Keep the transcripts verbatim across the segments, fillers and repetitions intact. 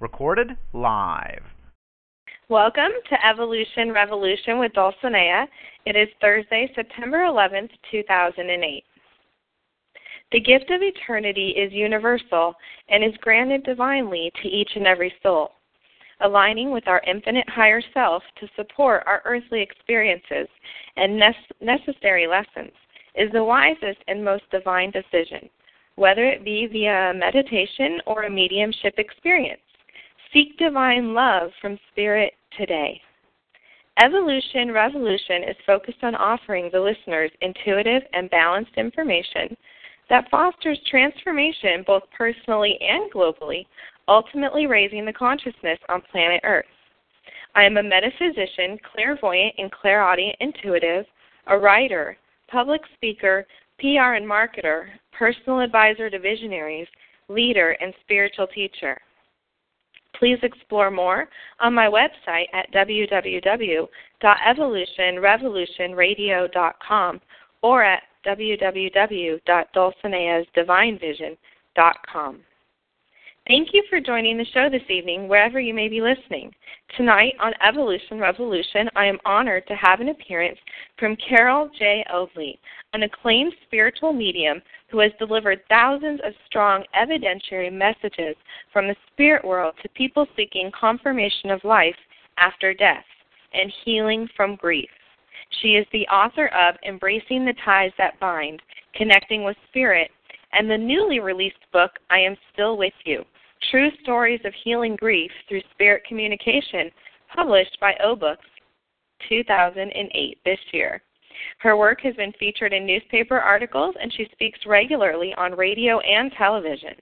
Recorded live. Welcome to Evolution Revolution with Dulcinea. It is Thursday, September eleventh, two thousand eight. The gift of eternity is universal and is granted divinely to each and every soul, aligning with our infinite higher self to support our earthly experiences and necessary lessons is the wisest and most divine decision, whether it be via meditation or a mediumship experience. Seek divine love from Spirit today. Evolution Revolution is focused on offering the listeners intuitive and balanced information that fosters transformation both personally and globally, ultimately raising the consciousness on planet Earth. I am a metaphysician, clairvoyant, and clairaudient intuitive, a writer, public speaker, P R and marketer, personal advisor to visionaries, leader, and spiritual teacher. Please explore more on my website at w w w dot evolution revolution radio dot com or at w w w dot dulcineas divine vision dot com. Thank you for joining the show this evening, wherever you may be listening. Tonight on Evolution Revolution, I am honored to have an appearance from Carol J. Obley, an acclaimed spiritual medium who has delivered thousands of strong evidentiary messages from the spirit world to people seeking confirmation of life after death and healing from grief. She is the author of Embracing the Ties That Bind, Connecting with Spirit, and the newly released book, I Am Still With You, True Stories of Healing Grief Through Spirit Communication, published by O-Books, two thousand eight, this year. Her work has been featured in newspaper articles, and she speaks regularly on radio and television.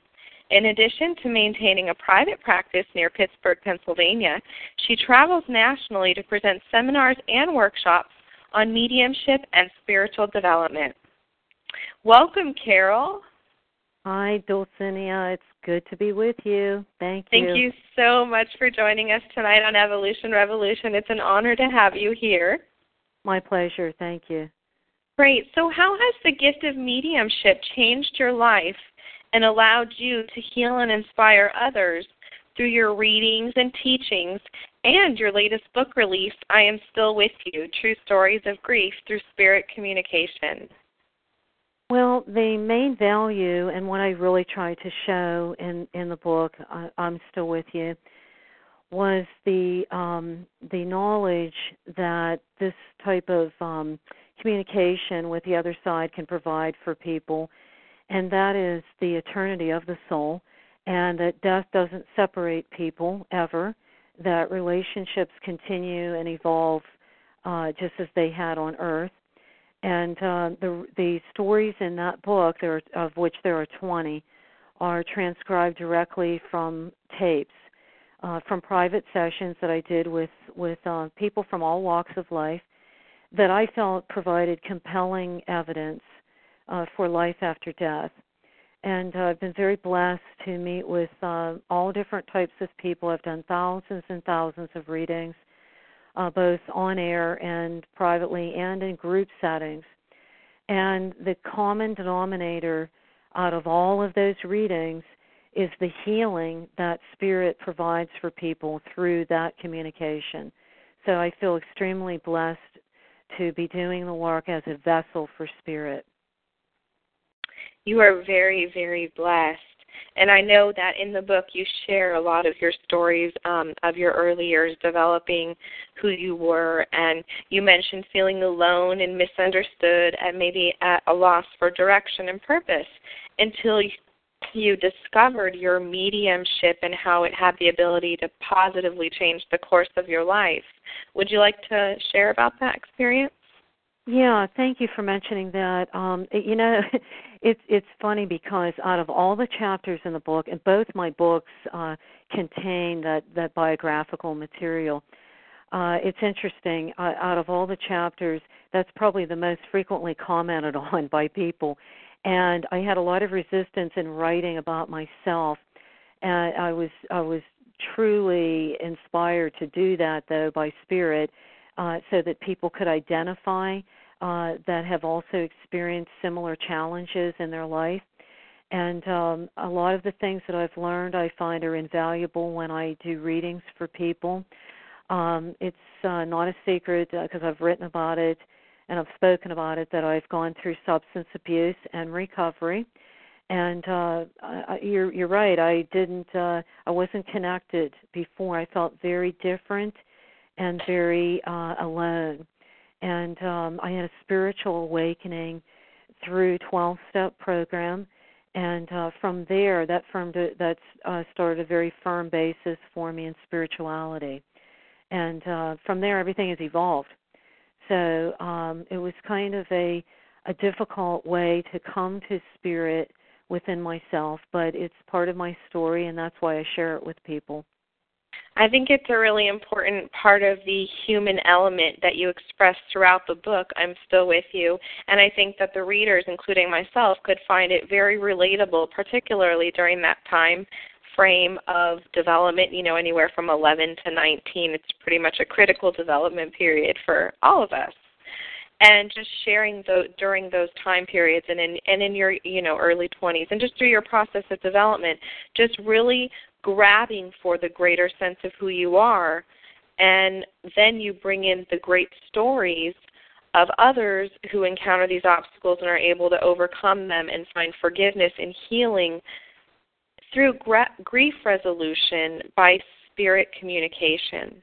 In addition to maintaining a private practice near Pittsburgh, Pennsylvania, she travels nationally to present seminars and workshops on mediumship and spiritual development. Welcome, Carol. Hi, Dulcinea. It's good to be with you. Thank you. Thank you so much for joining us tonight on Evolution Revolution. It's an honor to have you here. My pleasure. Thank you. Great. So how has the gift of mediumship changed your life and allowed you to heal and inspire others through your readings and teachings and your latest book release, I Am Still With You, True Stories of Grief Through Spirit Communication? Well, the main value and what I really tried to show in, in the book, I, I'm Still With You, was the um, the knowledge that this type of um, communication with the other side can provide for people, and that is the eternity of the soul, and that death doesn't separate people ever, that relationships continue and evolve uh, just as they had on Earth. And uh, the the stories in that book, there are, of which there are twenty, are transcribed directly from tapes, uh, from private sessions that I did with, with uh, people from all walks of life that I felt provided compelling evidence uh, for life after death. And uh, I've been very blessed to meet with uh, all different types of people. I've done thousands and thousands of readings, Uh, both on air and privately and in group settings. And the common denominator out of all of those readings is the healing that Spirit provides for people through that communication. So I feel extremely blessed to be doing the work as a vessel for Spirit. You are very, very blessed. And I know that in the book you share a lot of your stories um, of your early years developing who you were, and you mentioned feeling alone and misunderstood and maybe at a loss for direction and purpose until you discovered your mediumship and how it had the ability to positively change the course of your life. Would you like to share about that experience? Yeah, thank you for mentioning that. Um, you know, it's it's funny because out of all the chapters in the book, and both my books uh, contain that, that biographical material, uh, it's interesting, uh, out of all the chapters, that's probably the most frequently commented on by people. And I had a lot of resistance in writing about myself, and I was, I was truly inspired to do that, though, by Spirit, Uh, so that people could identify uh, that have also experienced similar challenges in their life. And um, a lot of the things that I've learned I find are invaluable when I do readings for people. Um, it's uh, not a secret because uh, I've written about it and I've spoken about it that I've gone through substance abuse and recovery. And uh, I, you're, you're right. I didn't. Uh, I wasn't connected before. I felt very different and very uh, alone. And um, I had a spiritual awakening through twelve-step program. And uh, from there, that firm to, that's uh, started a very firm basis for me in spirituality. And uh, from there, everything has evolved. So um, it was kind of a, a difficult way to come to spirit within myself, but it's part of my story, and that's why I share it with people. I think it's a really important part of the human element that you express throughout the book, I'm Still With You, and I think that the readers, including myself, could find it very relatable, particularly during that time frame of development, you know, anywhere from eleven to nineteen. It's pretty much a critical development period for all of us. And just sharing those, during those time periods and in, and in your, you know, early twenties and just through your process of development, just really grabbing for the greater sense of who you are, and then you bring in the great stories of others who encounter these obstacles and are able to overcome them and find forgiveness and healing through gra- grief resolution by spirit communication.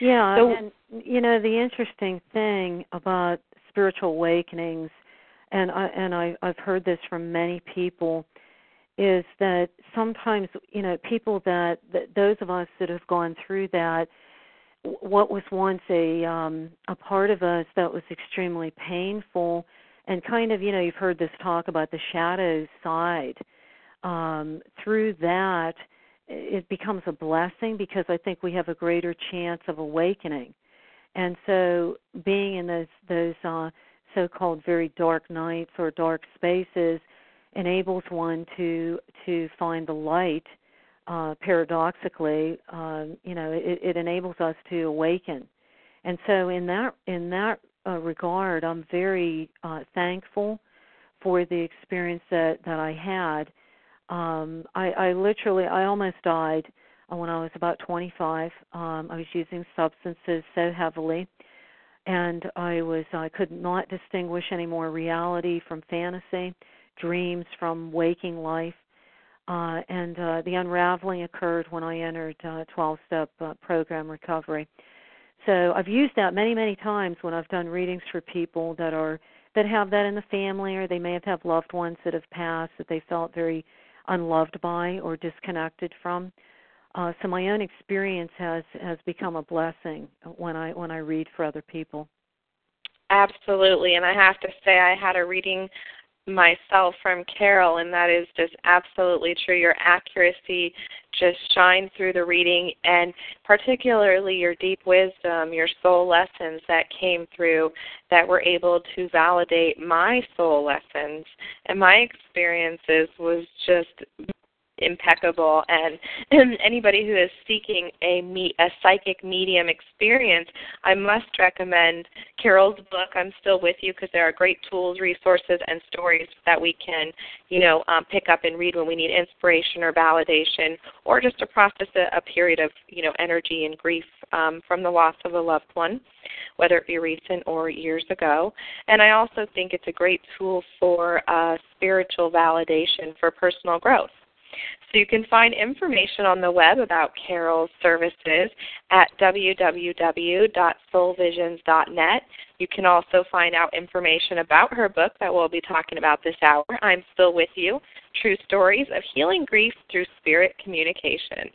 Yeah, so, and, you know, the interesting thing about spiritual awakenings, and, I, and I, I've heard this from many people, is that sometimes, you know, people that, that those of us that have gone through that, what was once a um, a part of us that was extremely painful, and kind of, you know, you've heard this talk about the shadow side. Um, through that, it becomes a blessing because I think we have a greater chance of awakening. And so being in those, those uh, so-called very dark nights or dark spaces enables one to to find the light, uh, paradoxically. Um, you know, it, it enables us to awaken. And so in that, in that uh, regard, I'm very uh, thankful for the experience that, that I had. Um, I, I literally, I almost died when I was about twenty-five. Um, I was using substances so heavily, and I was, I could not distinguish anymore reality from fantasy, dreams from waking life, uh, and uh, the unraveling occurred when I entered uh, twelve-step uh, program recovery. So I've used that many, many times when I've done readings for people that are that have that in the family, or they may have had loved ones that have passed that they felt very unloved by or disconnected from. Uh, so my own experience has, has become a blessing when I when I read for other people. Absolutely, and I have to say I had a reading myself from Carol, and that is just absolutely true. Your accuracy just shines through the reading, and particularly your deep wisdom, your soul lessons that came through that were able to validate my soul lessons. And my experiences was just impeccable, and, and anybody who is seeking a me, a psychic medium experience, I must recommend Carol's book, I'm Still With You, because there are great tools, resources, and stories that we can, you know, um, pick up and read when we need inspiration or validation, or just to process a, a period of, you know, energy and grief um, from the loss of a loved one, whether it be recent or years ago. And I also think it's a great tool for uh, spiritual validation for personal growth. So you can find information on the web about Carol's services at w w w dot soul visions dot net. You can also find out information about her book that we'll be talking about this hour, I'm Still With You, True Stories of Healing Grief Through Spirit Communication.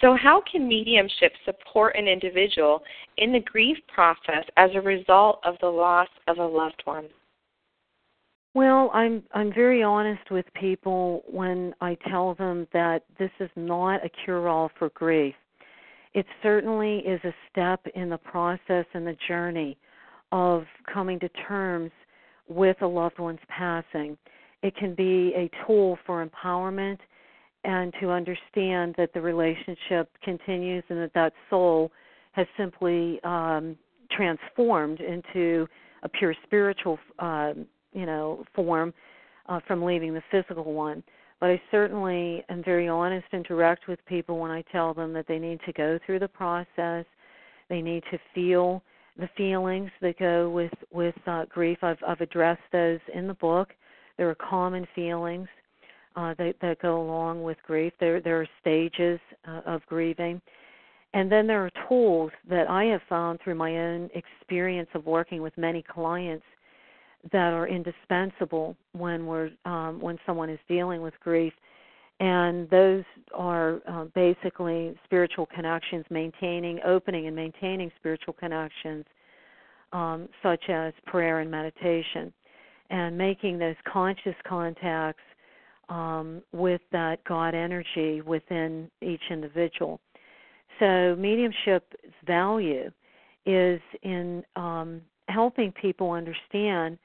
So how can mediumship support an individual in the grief process as a result of the loss of a loved one? Well, I'm I'm very honest with people when I tell them that this is not a cure-all for grief. It certainly is a step in the process and the journey of coming to terms with a loved one's passing. It can be a tool for empowerment and to understand that the relationship continues and that that soul has simply um, transformed into a pure spiritual um you know, form uh, from leaving the physical one. But I certainly am very honest and direct with people when I tell them that they need to go through the process. They need to feel the feelings that go with, with uh, grief. I've, I've addressed those in the book. There are common feelings uh, that, that go along with grief. There, there are stages uh, of grieving. And then there are tools that I have found through my own experience of working with many clients that are indispensable when we're um, when someone is dealing with grief. And those are uh, basically spiritual connections, maintaining, opening and maintaining spiritual connections, um, such as prayer and meditation, and making those conscious contacts um, with that God energy within each individual. So mediumship's value is in um, helping people understand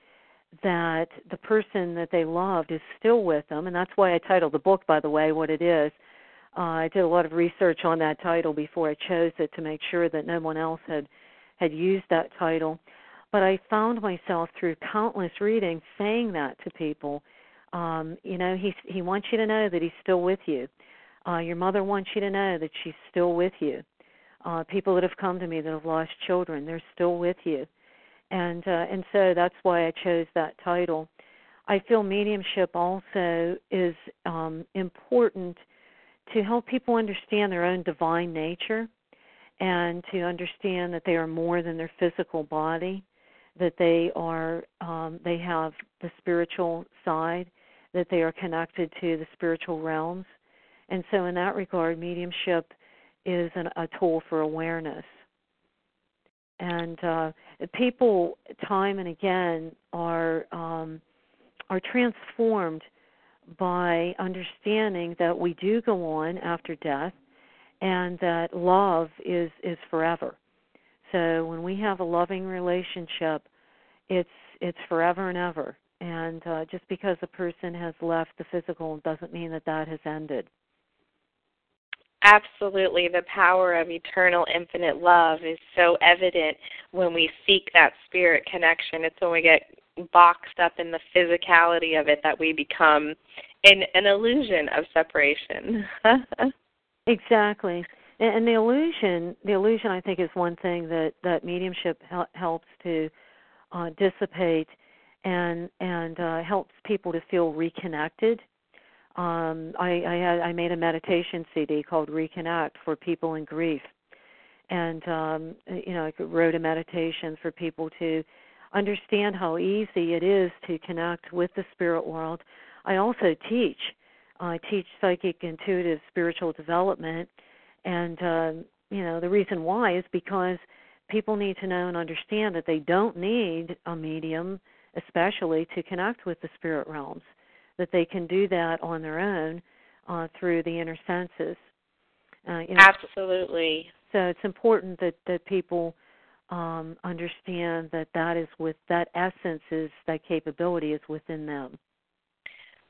that the person that they loved is still with them, and that's why I titled the book, by the way, what it is. Uh, I did a lot of research on that title before I chose it to make sure that no one else had, had used that title. But I found myself through countless readings saying that to people. Um, you know, he, he wants you to know that he's still with you. Uh, your mother wants you to know that she's still with you. Uh, people that have come to me that have lost children, they're still with you. And uh, and so that's why I chose that title. I feel mediumship also is um, important to help people understand their own divine nature and to understand that they are more than their physical body, that they are um, they have the spiritual side, that they are connected to the spiritual realms. And so in that regard, mediumship is an, a tool for awareness. And uh, people, time and again, are um, are transformed by understanding that we do go on after death, and that love is, is forever. So when we have a loving relationship, it's it's forever and ever. And uh, just because a person has left the physical doesn't mean that that has ended. Absolutely. The power of eternal, infinite love is so evident when we seek that spirit connection. It's when we get boxed up in the physicality of it that we become in an illusion of separation. Exactly. And the illusion, the illusion, I think, is one thing that, that mediumship helps to uh, dissipate and, and uh, helps people to feel reconnected. Um, I, I, had, I made a meditation C D called Reconnect for people in grief. And, um, you know, I wrote a meditation for people to understand how easy it is to connect with the spirit world. I also teach. I teach psychic, intuitive, spiritual development. And, um, you know, the reason why is because people need to know and understand that they don't need a medium, especially to connect with the spirit realms, that they can do that on their own uh, through the inner senses. Uh, you know, Absolutely. So it's important that, that people um, understand that that is with that essence is that capability is within them.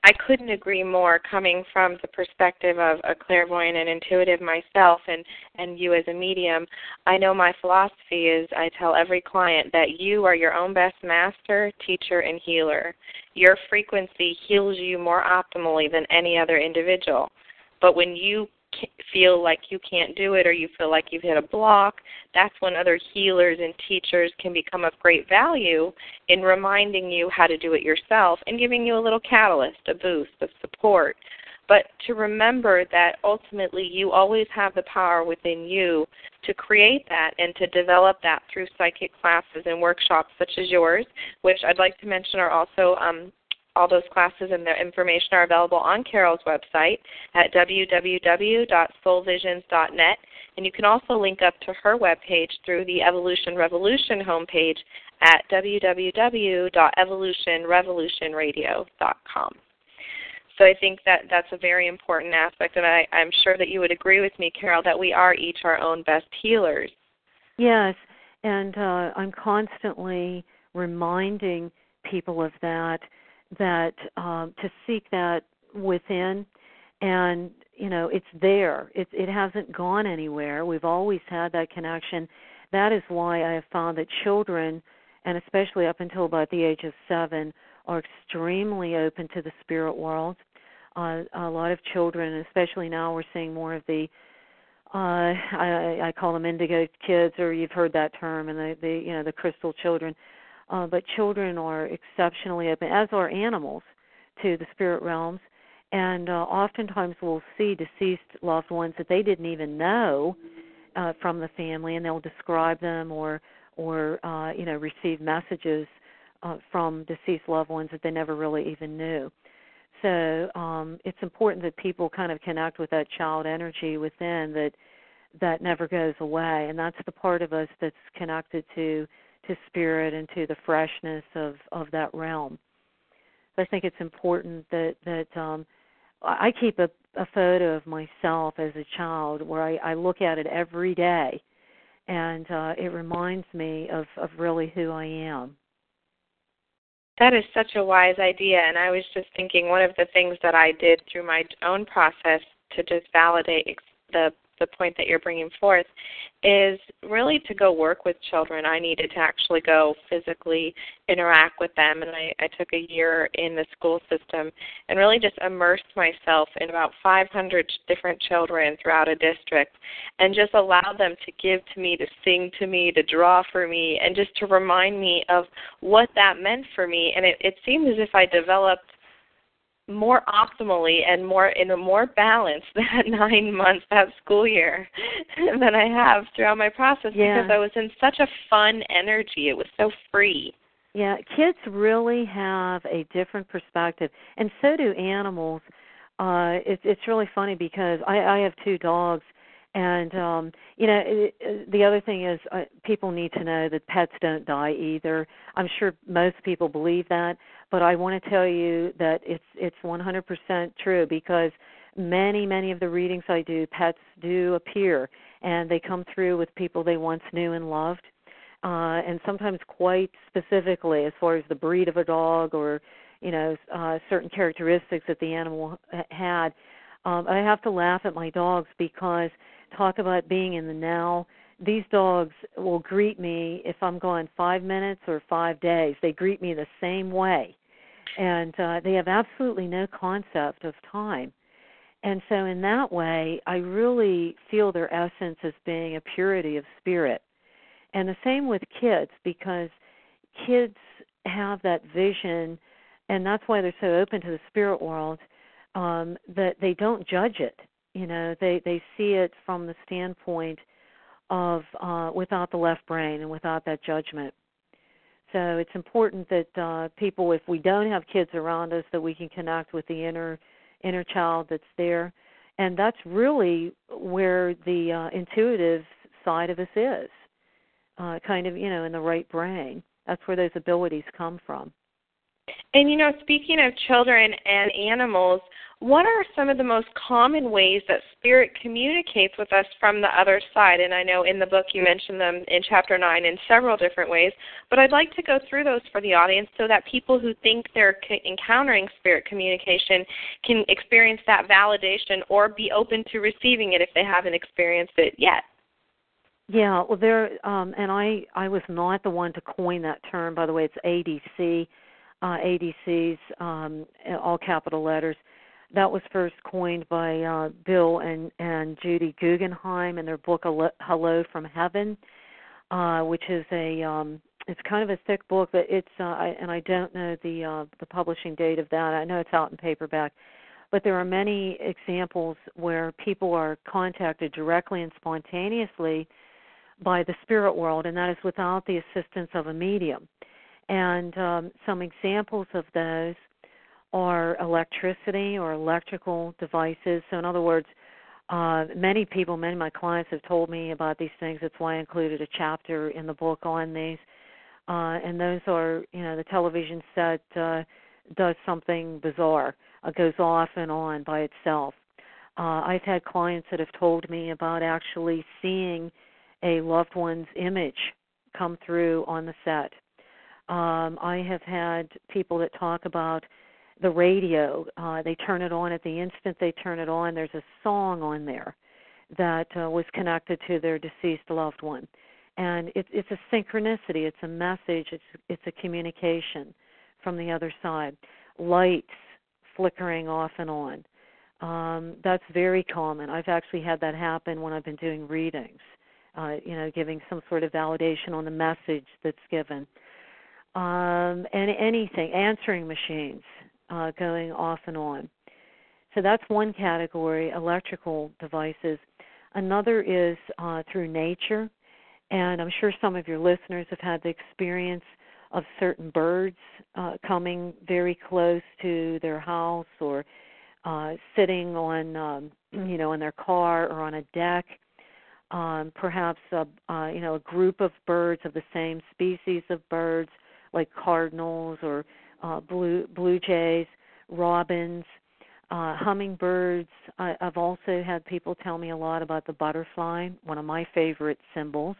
I couldn't agree more, coming from the perspective of a clairvoyant and intuitive myself, and, and you as a medium. I know my philosophy is I tell every client that you are your own best master, teacher, and healer. Your frequency heals you more optimally than any other individual. But when you feel like you can't do it, or you feel like you've hit a block, that's when other healers and teachers can become of great value in reminding you how to do it yourself and giving you a little catalyst, a boost of support. But to remember that ultimately you always have the power within you to create that and to develop that through psychic classes and workshops such as yours, which I'd like to mention are also um, all those classes and their information are available on Carol's website at w w w dot soul visions dot net. And you can also link up to her webpage through the Evolution Revolution homepage at w w w dot evolution revolution radio dot com. So I think that that's a very important aspect, and I, I'm sure that you would agree with me, Carol, that we are each our own best healers. Yes, and uh, I'm constantly reminding people of that, that um, to seek that within, and, you know, it's there. It, it hasn't gone anywhere. We've always had that connection. That is why I have found that children, and especially up until about the age of seven, are extremely open to the spirit world. Uh, a lot of children, especially now, we're seeing more of the, uh, I, I call them indigo kids, or you've heard that term, and the, the you know, the crystal children. Uh, but children are exceptionally open, as are animals, to the spirit realms. And uh, oftentimes we'll see deceased loved ones that they didn't even know uh, from the family, and they'll describe them or, or uh, you know, receive messages uh, from deceased loved ones that they never really even knew. So um, it's important that people kind of connect with that child energy within that that never goes away. And that's the part of us that's connected to to spirit and to the freshness of, of that realm. So I think it's important that, that um, I keep a, a photo of myself as a child where I, I look at it every day, and uh, it reminds me of, of really who I am. That is such a wise idea, and I was just thinking one of the things that I did through my own process to just validate the the point that you're bringing forth is really to go work with children. I needed to actually go physically interact with them, and I, I took a year in the school system and really just immersed myself in about five hundred different children throughout a district and just allowed them to give to me, to sing to me, to draw for me, and just to remind me of what that meant for me. And it, it seemed as if I developed more optimally and more in a more balance that nine months, that school year, than I have throughout my process yeah. because I was in such a fun energy. It was so free. Yeah, kids really have a different perspective, and so do animals. Uh, it, it's really funny because I, I have two dogs, and, um, you know, it, it, the other thing is uh, people need to know that pets don't die either. I'm sure most people believe that. But I want to tell you that it's it's one hundred percent true because many, many of the readings I do, pets do appear, and they come through with people they once knew and loved, uh, and sometimes quite specifically as far as the breed of a dog or, you know, uh, certain characteristics that the animal had. Um, I have to laugh at my dogs because talk about being in the now. These dogs will greet me if I'm gone five minutes or five days. They greet me the same way. And uh, they have absolutely no concept of time. And so in that way, I really feel their essence as being a purity of spirit. And the same with kids, because kids have that vision, and that's why they're so open to the spirit world, um, that they don't judge it. You know, they, they see it from the standpoint of uh, without the left brain and without that judgment. So it's important that uh, people, if we don't have kids around us, that we can connect with the inner inner child that's there. And that's really where the uh, intuitive side of us is, uh, kind of, you know, in the right brain. That's where those abilities come from. And, you know, speaking of children and animals, what are some of the most common ways that spirit communicates with us from the other side? And I know in the book you mentioned them in Chapter nine in several different ways, but I'd like to go through those for the audience so that people who think they're encountering spirit communication can experience that validation or be open to receiving it if they haven't experienced it yet. Yeah, well, there, um, and I, I was not the one to coin that term, by the way. It's A D C, uh, A D Cs, um, all capital letters. That was first coined by uh, Bill and, and Judy Guggenheim in their book Hello from Heaven, uh, which is a um, it's kind of a thick book, but it's uh, I, and I don't know the uh, the publishing date of that. I know it's out in paperback, but there are many examples where people are contacted directly and spontaneously by the spirit world, and that is without the assistance of a medium. And um, some examples of those are electricity or electrical devices. So in other words, uh, many people, many of my clients have told me about these things. That's why I included a chapter in the book on these. Uh, and those are, you know, the television set uh, does something bizarre. It goes off and on by itself. Uh, I've had clients that have told me about actually seeing a loved one's image come through on the set. Um, I have had people that talk about the radio, uh, they turn it on at the instant they turn it on. There's a song on there that uh, was connected to their deceased loved one. And it, it's a synchronicity. It's a message. It's, it's a communication from the other side, lights flickering off and on. Um, that's very common. I've actually had that happen when I've been doing readings, uh, you know, giving some sort of validation on the message that's given. Um, and anything, answering machines uh, going off and on. So that's one category, electrical devices. Another is uh, through nature, and I'm sure some of your listeners have had the experience of certain birds uh, coming very close to their house, or uh, sitting on, um, you know, in their car or on a deck. Um, perhaps a, uh, you know, a group of birds of the same species of birds, like cardinals or uh, blue blue jays, robins. Uh, hummingbirds. I, I've also had people tell me a lot about the butterfly, one of my favorite symbols,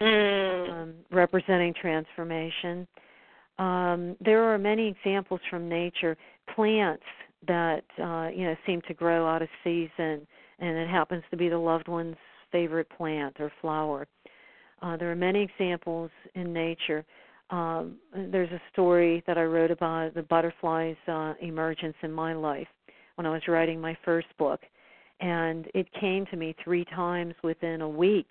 mm. um, representing transformation. Um, there are many examples from nature, plants that uh, you know seem to grow out of season, and it happens to be the loved one's favorite plant or flower. Uh, there are many examples in nature. Um, there's a story that I wrote about the butterfly's uh, emergence in my life, when I was writing my first book, and it came to me three times within a week,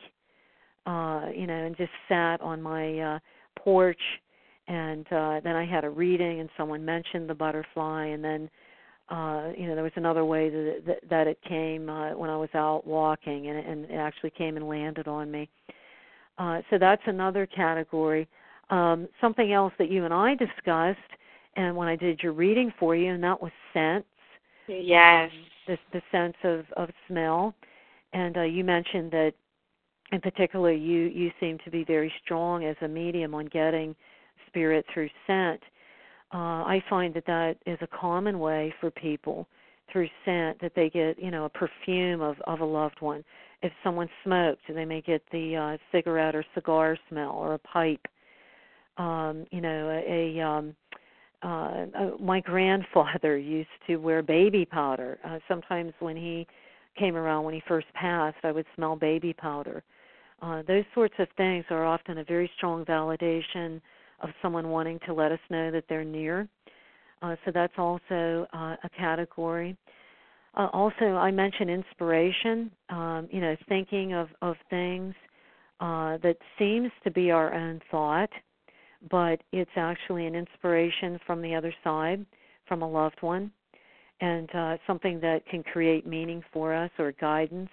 uh, you know, and just sat on my uh, porch, and uh, then I had a reading, and someone mentioned the butterfly, and then, uh, you know, there was another way that, that it came uh, when I was out walking, and, and it actually came and landed on me. Uh, so that's another category. Um, something else that you and I discussed, and when I did your reading for you, and that was scent. Yes. Um, the, the sense of, of smell. And uh, you mentioned that, in particular, you, you seem to be very strong as a medium on getting spirit through scent. Uh, I find that that is a common way for people through scent, that they get, you know, a perfume of, of a loved one. If someone smoked, they may get the uh, cigarette or cigar smell, or a pipe. Um, you know, a... a um, Uh, my grandfather used to wear baby powder. Uh, sometimes when he came around, when he first passed, I would smell baby powder. Uh, those sorts of things are often a very strong validation of someone wanting to let us know that they're near. Uh, so that's also uh, a category. Uh, also, I mentioned inspiration, um, you know, thinking of, of things uh, that seems to be our own thought, but it's actually an inspiration from the other side, from a loved one, and uh, something that can create meaning for us or guidance.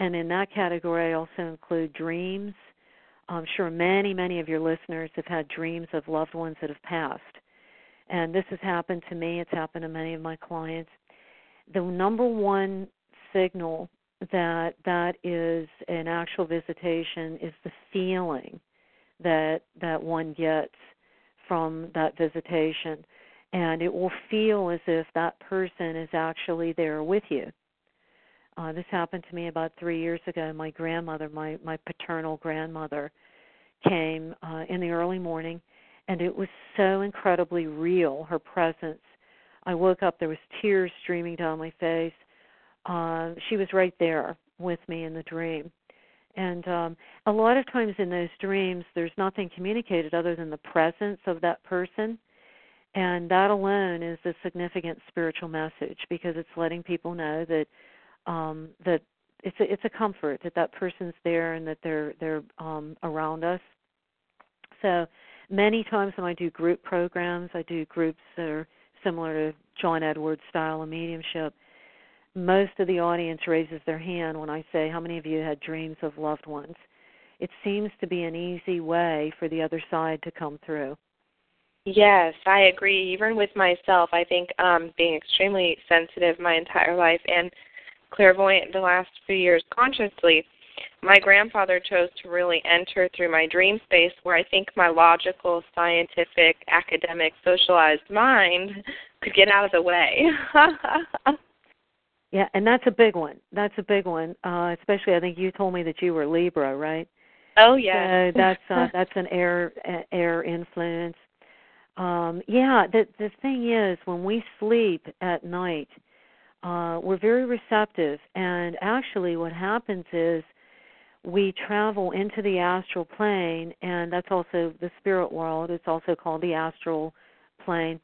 And in that category, I also include dreams. I'm sure many, many of your listeners have had dreams of loved ones that have passed. And this has happened to me. It's happened to many of my clients. The number one signal that that is an actual visitation is the feeling that that one gets from that visitation, and it will feel as if that person is actually there with you. Uh, this happened to me about three years ago. My grandmother, my, my paternal grandmother, came uh, in the early morning, and it was so incredibly real, her presence. I woke up, there was tears streaming down my face. Uh, she was right there with me in the dream. And um, a lot of times in those dreams, there's nothing communicated other than the presence of that person. And that alone is a significant spiritual message, because it's letting people know that um, that it's a, it's a comfort that that person's there and that they're they're um, around us. So many times when I do group programs, I do groups that are similar to John Edwards' style of mediumship. Most of the audience raises their hand when I say, how many of you had dreams of loved ones? It seems to be an easy way for the other side to come through. Yes, I agree. Even with myself, I think um, being extremely sensitive my entire life and clairvoyant the last few years consciously, my grandfather chose to really enter through my dream space, where I think my logical, scientific, academic, socialized mind could get out of the way. Yeah, and that's a big one. That's a big one, uh, especially I think you told me that you were Libra, right? Oh, yeah. So that's uh, that's an air air influence. Um, yeah, the, the thing is, when we sleep at night, uh, we're very receptive, and actually what happens is we travel into the astral plane, and that's also the spirit world. It's also called the astral plane,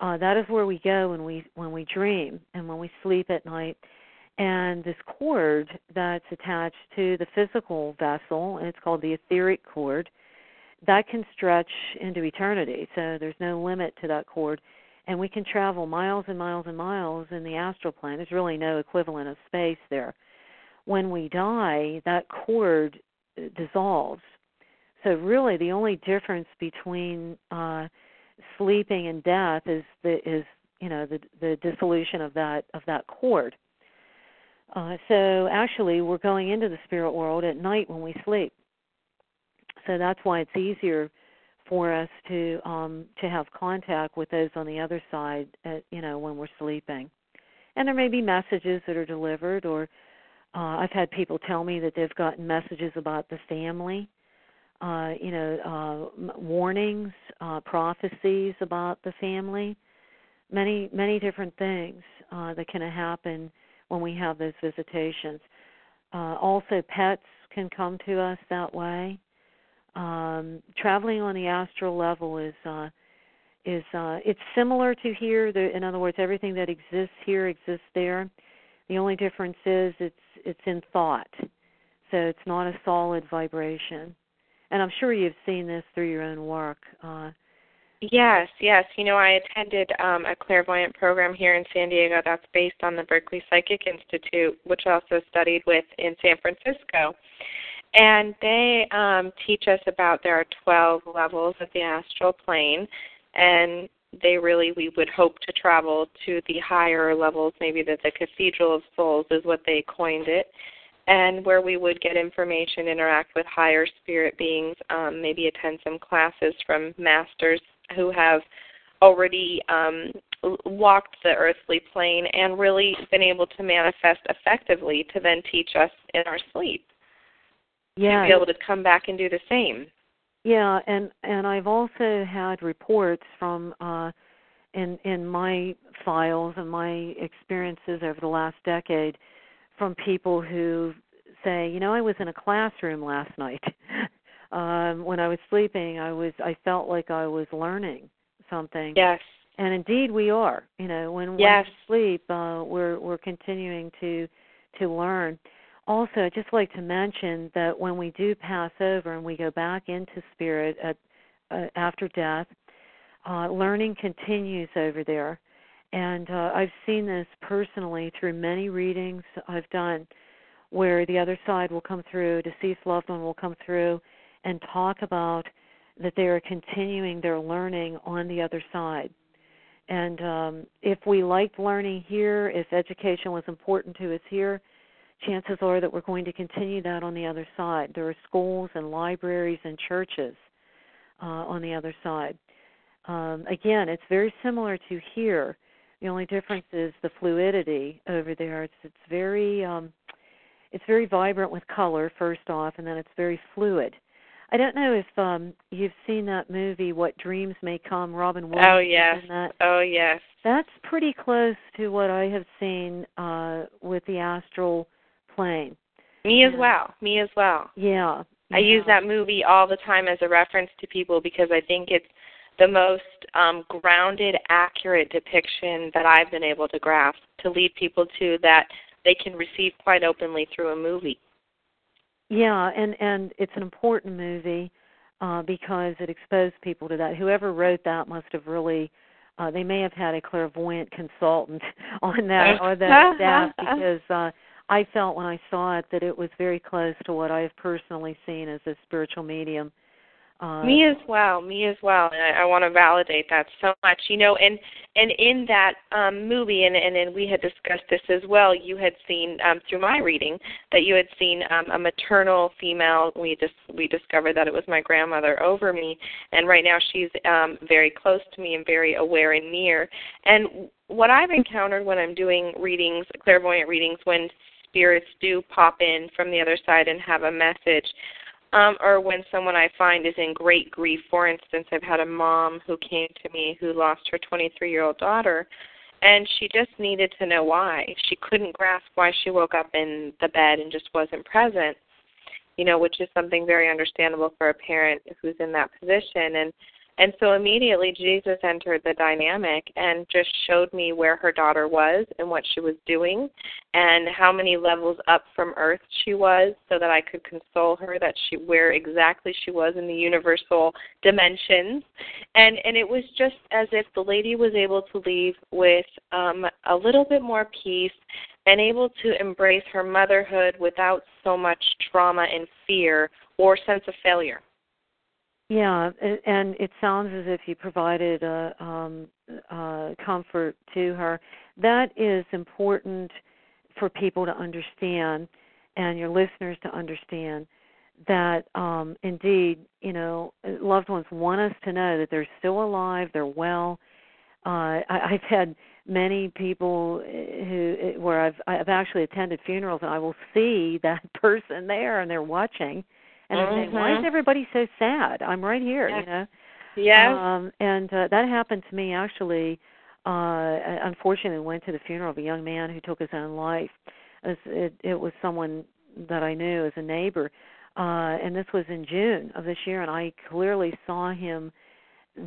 uh, that is where we go when we when we dream and when we sleep at night. And this cord that's attached to the physical vessel, and it's called the etheric cord, that can stretch into eternity. So there's no limit to that cord. And we can travel miles and miles and miles in the astral plane. There's really no equivalent of space there. When we die, that cord dissolves. So really the only difference between uh, sleeping and death is the is you know the the dissolution of that of that cord. Uh, so actually we're going into the spirit world at night when we sleep. So that's why it's easier for us to um, to have contact with those on the other side at, you know, when we're sleeping. And there may be messages that are delivered, or uh, I've had people tell me that they've gotten messages about the family. Uh, you know, uh, warnings, uh, prophecies about the family, many, many different things uh, that can happen when we have those visitations. Uh, also, pets can come to us that way. Um, traveling on the astral level is uh, is uh, it's similar to here. There, in other words, everything that exists here exists there. The only difference is it's it's in thought, so it's not a solid vibration. And I'm sure you've seen this through your own work. Uh, yes, yes. You know, I attended um, a clairvoyant program here in San Diego that's based on the Berkeley Psychic Institute, which I also studied with in San Francisco. And they um, teach us about there are twelve levels of the astral plane, and they really, we would hope to travel to the higher levels, maybe that the Cathedral of Souls is what they coined it, and where we would get information, interact with higher spirit beings, um, maybe attend some classes from masters who have already um, walked the earthly plane and really been able to manifest effectively to then teach us in our sleep. Yeah. To be able to come back and do the same. Yeah, and, and I've also had reports from uh, in in my files and my experiences over the last decade from people who say, you know, I was in a classroom last night. um, when I was sleeping, I was I felt like I was learning something. Yes. And indeed, we are. You know, when yes. we sleep, uh, we're we're continuing to to learn. Also, I'd just like to mention that when we do pass over and we go back into spirit at, uh, after death, uh, learning continues over there. And uh, I've seen this personally through many readings I've done where the other side will come through, deceased loved one will come through and talk about that they are continuing their learning on the other side. And um, if we liked learning here, if education was important to us here, chances are that we're going to continue that on the other side. There are schools and libraries and churches uh, on the other side. Um, again, it's very similar to here. The only difference is the fluidity over there. It's it's very um, it's very vibrant with color first off, and then it's very fluid. I don't know if um, you've seen that movie What Dreams May Come. Robin Williams. Oh yes. That. Oh yes. That's pretty close to what I have seen uh, with the astral plane. Me yeah. as well. Me as well. Yeah. I yeah. use that movie all the time as a reference to people because I think it's the most um, grounded, accurate depiction that I've been able to grasp to lead people to that they can receive quite openly through a movie. Yeah, and, and it's an important movie uh, because it exposed people to that. Whoever wrote that must have really, uh, they may have had a clairvoyant consultant on that or that staff because uh, I felt when I saw it that it was very close to what I've personally seen as a spiritual medium. Um, me as well, me as well, and I, I want to validate that so much. You know, and and in that um, movie, and, and and we had discussed this as well, you had seen, um, through my reading, that you had seen um, a maternal female, we just we discovered that it was my grandmother over me, and right now she's um, very close to me and very aware and near. And what I've encountered when I'm doing readings, clairvoyant readings, when spirits do pop in from the other side and have a message, Um, or when someone I find is in great grief. For instance, I've had a mom who came to me who lost her twenty-three-year-old daughter, and she just needed to know why. She couldn't grasp why she woke up in the bed and just wasn't present, you know, which is something very understandable for a parent who's in that position. And And so immediately Jesus entered the dynamic and just showed me where her daughter was and what she was doing and how many levels up from earth she was, so that I could console her that she, where exactly she was in the universal dimensions. And, and it was just as if the lady was able to leave with um, a little bit more peace and able to embrace her motherhood without so much trauma and fear or sense of failure. Yeah, and it sounds as if you provided a, um, a comfort to her. That is important for people to understand, and your listeners to understand, that um, indeed, you know, loved ones want us to know that they're still alive, they're well. Uh, I, I've had many people who, where I've, I've actually attended funerals, and I will see that person there, and they're watching. And mm-hmm. I'm saying, why is everybody so sad? I'm right here, yes. you know. Yeah. Um, and uh, that happened to me, actually. Uh, unfortunately, I went to the funeral of a young man who took his own life. It was, it, it was someone that I knew as a neighbor. Uh, and this was in June of this year, and I clearly saw him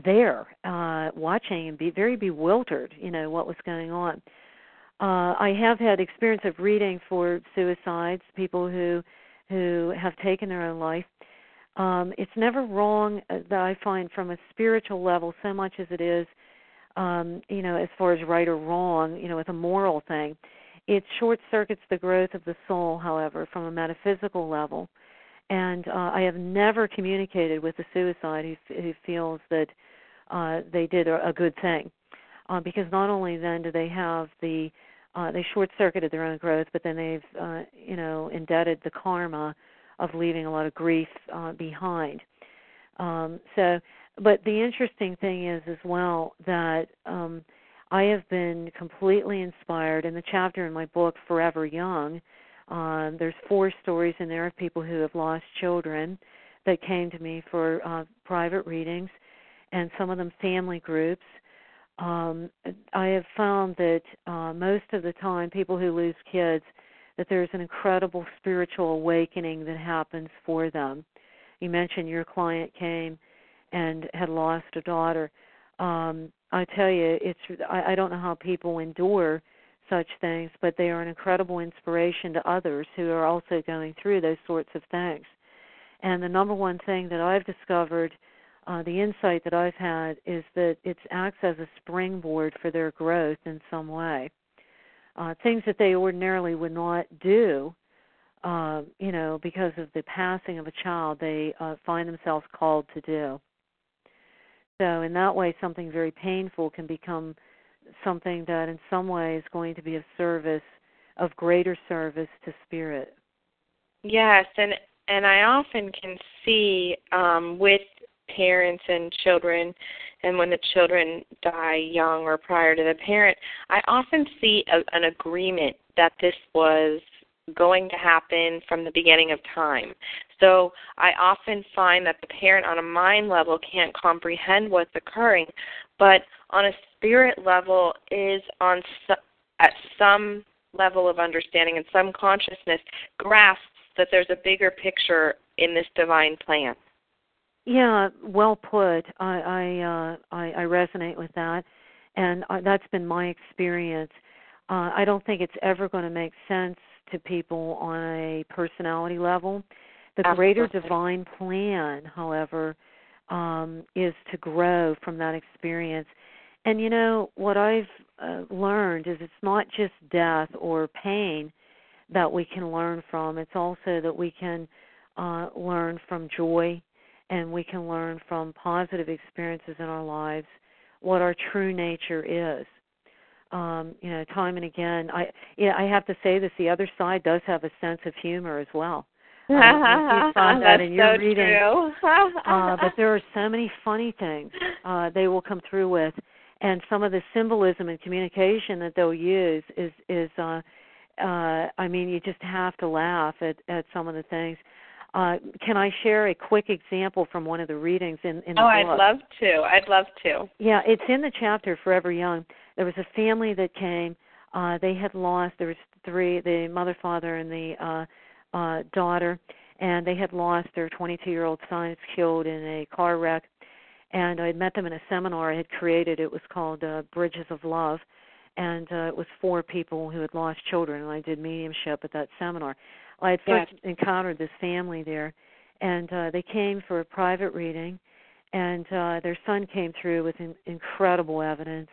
there uh, watching and be very bewildered, you know, what was going on. Uh, I have had experience of reading for suicides, people who... who have taken their own life. Um, it's never wrong, that I find, from a spiritual level, so much as it is, um, you know, as far as right or wrong, you know, it's a moral thing. It short-circuits the growth of the soul, however, from a metaphysical level. And uh, I have never communicated with a suicide who, who feels that uh, they did a, a good thing, uh, because not only then do they have the Uh, they short-circuited their own growth, but then they've, uh, you know, indebted the karma of leaving a lot of grief uh, behind. Um, so, but the interesting thing is as well that um, I have been completely inspired. In the chapter in my book, Forever Young, um, there's four stories in there of people who have lost children that came to me for uh, private readings, and some of them family groups. Um, I have found that uh, most of the time, people who lose kids, that there's an incredible spiritual awakening that happens for them. You mentioned your client came and had lost a daughter. Um, I tell you, it's I, I don't know how people endure such things, but they are an incredible inspiration to others who are also going through those sorts of things. And the number one thing that I've discovered, Uh, the insight that I've had, is that it acts as a springboard for their growth in some way. Uh, things that they ordinarily would not do, uh, you know, because of the passing of a child, they uh, find themselves called to do. So in that way, something very painful can become something that in some way is going to be of service, of greater service to spirit. Yes, and, and I often can see um, with parents and children, and when the children die young or prior to the parent, I often see a, an agreement that this was going to happen from the beginning of time. So I often find that the parent on a mind level can't comprehend what's occurring, but on a spirit level is on su- at some level of understanding and some consciousness grasps that there's a bigger picture in this divine plan. Yeah, well put. I I, uh, I I resonate with that, and that's been my experience. Uh, I don't think it's ever going to make sense to people on a personality level. The Absolutely. Greater divine plan, however, um, is to grow from that experience. And, you know, what I've uh, learned is it's not just death or pain that we can learn from. It's also that we can uh, learn from joy, and we can learn from positive experiences in our lives what our true nature is. Um, you know, time and again, I you know, I have to say this, the other side does have a sense of humor as well. Um, you find that in your so reading. uh, but there are so many funny things uh, they will come through with, and some of the symbolism and communication that they'll use is, is uh, uh, I mean, you just have to laugh at, at some of the things. Uh, can I share a quick example from one of the readings in, in the book? Oh, I'd love to. I'd love to. Yeah, it's in the chapter, Forever Young. There was a family that came. Uh, they had lost, there was three, the mother, father, and the uh, uh, daughter, and they had lost their twenty-two-year-old son. He was killed in a car wreck. And I had met them in a seminar I had created. It was called uh, Bridges of Love. And uh, it was four people who had lost children, and I did mediumship at that seminar. I had first yeah. encountered this family there, and uh, they came for a private reading, and uh, their son came through with in- incredible evidence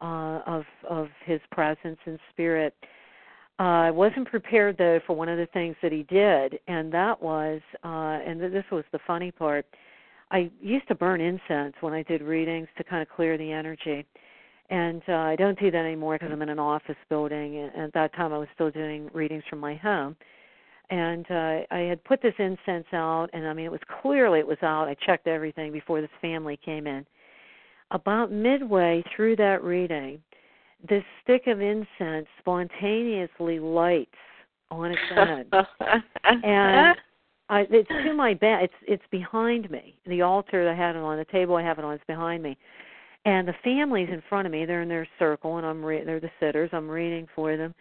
uh, of of his presence and spirit. Uh, I wasn't prepared, though, for one of the things that he did, and that was, uh, and this was the funny part, I used to burn incense when I did readings to kind of clear the energy. And uh, I don't do that anymore because I'm in an office building. And at that time, I was still doing readings from my home. And uh, I had put this incense out, and, I mean, it was clearly it was out. I checked everything before this family came in. About midway through that reading, this stick of incense spontaneously lights on its own. and I, it's to my back. It's, it's behind me. The altar I had it on, the table I have it on, it's behind me. And the family's in front of me. They're in their circle, and I'm re- they're the sitters. I'm reading for them.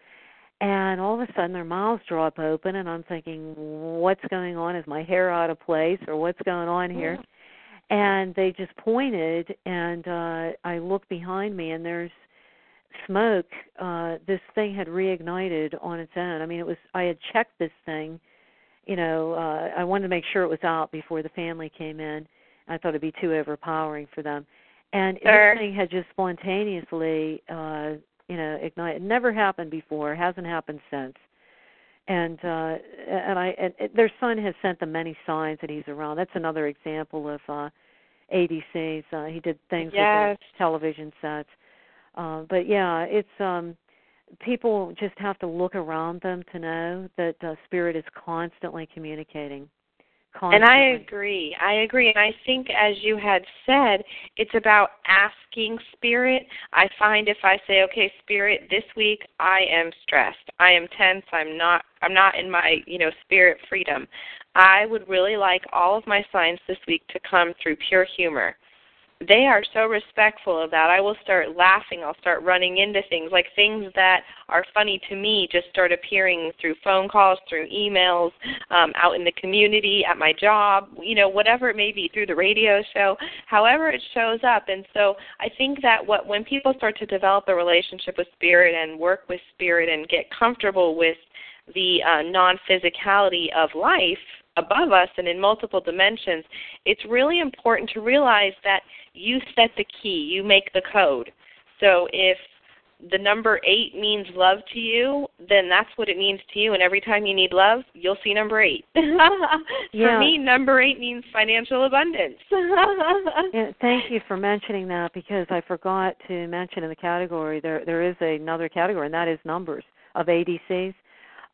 And all of a sudden, their mouths drop open, and I'm thinking, what's going on? Is my hair out of place, or what's going on here? Yeah. And they just pointed, and uh, I look behind me, and there's smoke. Uh, this thing had reignited on its own. I mean, it was. I had checked this thing. You know, uh, I wanted to make sure it was out before the family came in. I thought it would be too overpowering for them. And sure. This thing had just spontaneously, uh, you know, ignited. It never happened before. It hasn't happened since. And uh, and I and their son has sent them many signs that he's around. That's another example of uh, A D Cs. Uh, he did things yes. with television sets. Uh, but, yeah, it's um, people just have to look around them to know that uh, Spirit is constantly communicating. Constantly. And I agree. I agree. And I think, as you had said, it's about asking Spirit. I find if I say, okay, Spirit, this week I am stressed. I am tense. I'm not I'm not in my, you know, spirit freedom. I would really like all of my signs this week to come through pure humor. They are so respectful of that. I will start laughing. I'll start running into things, like things that are funny to me just start appearing through phone calls, through emails, um, out in the community, at my job, you know, whatever it may be, through the radio show, however it shows up. And so I think that what when people start to develop a relationship with Spirit and work with Spirit and get comfortable with the uh, non-physicality of life above us and in multiple dimensions, it's really important to realize that you set the key, you make the code. So if the number eight means love to you, then that's what it means to you, and every time you need love, you'll see number eight. Yeah. For me, number eight means financial abundance. Yeah, thank you for mentioning that, because I forgot to mention in the category, there there is another category, and that is numbers of A D Cs.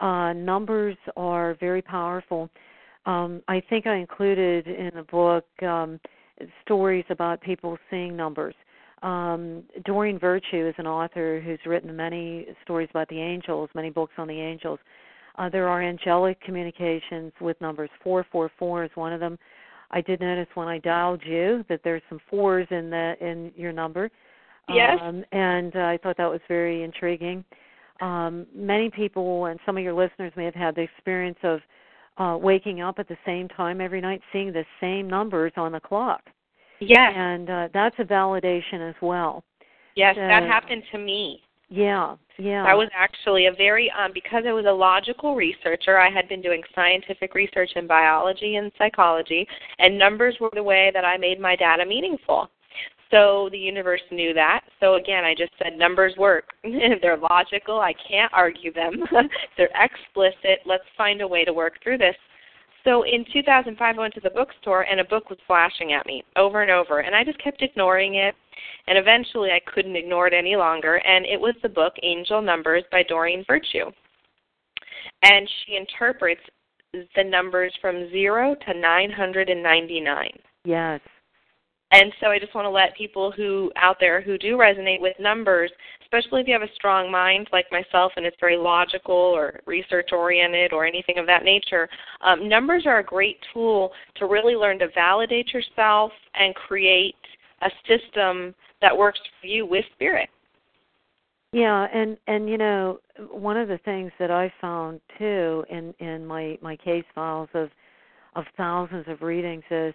Uh, numbers are very powerful. Um, I think I included in the book um, stories about people seeing numbers. Um, Doreen Virtue is an author who's written many stories about the angels, many books on the angels. Uh, there are angelic communications with numbers. four four four is one of them. I did notice when I dialed you that there's some fours in the in your number. Yes. Um, and uh, I thought that was very intriguing. Um, many people, and some of your listeners may have had the experience of Uh, waking up at the same time every night, seeing the same numbers on the clock. Yes. And uh, that's a validation as well. Yes, so, that happened to me. Yeah, yeah. I was actually a very, um, because I was a logical researcher, I had been doing scientific research in biology and psychology, and numbers were the way that I made my data meaningful. So the universe knew that. So, again, I just said numbers work. They're logical. I can't argue them. They're explicit. Let's find a way to work through this. So in two thousand five, I went to the bookstore, and a book was flashing at me over and over, and I just kept ignoring it, and eventually I couldn't ignore it any longer, and it was the book Angel Numbers by Doreen Virtue. And she interprets the numbers from zero to nine hundred ninety-nine. Yes. And so I just want to let people who out there who do resonate with numbers, especially if you have a strong mind like myself and it's very logical or research-oriented or anything of that nature, um, numbers are a great tool to really learn to validate yourself and create a system that works for you with Spirit. Yeah, and, and you know, one of the things that I found, too, in, in my, my case files of of thousands of readings is,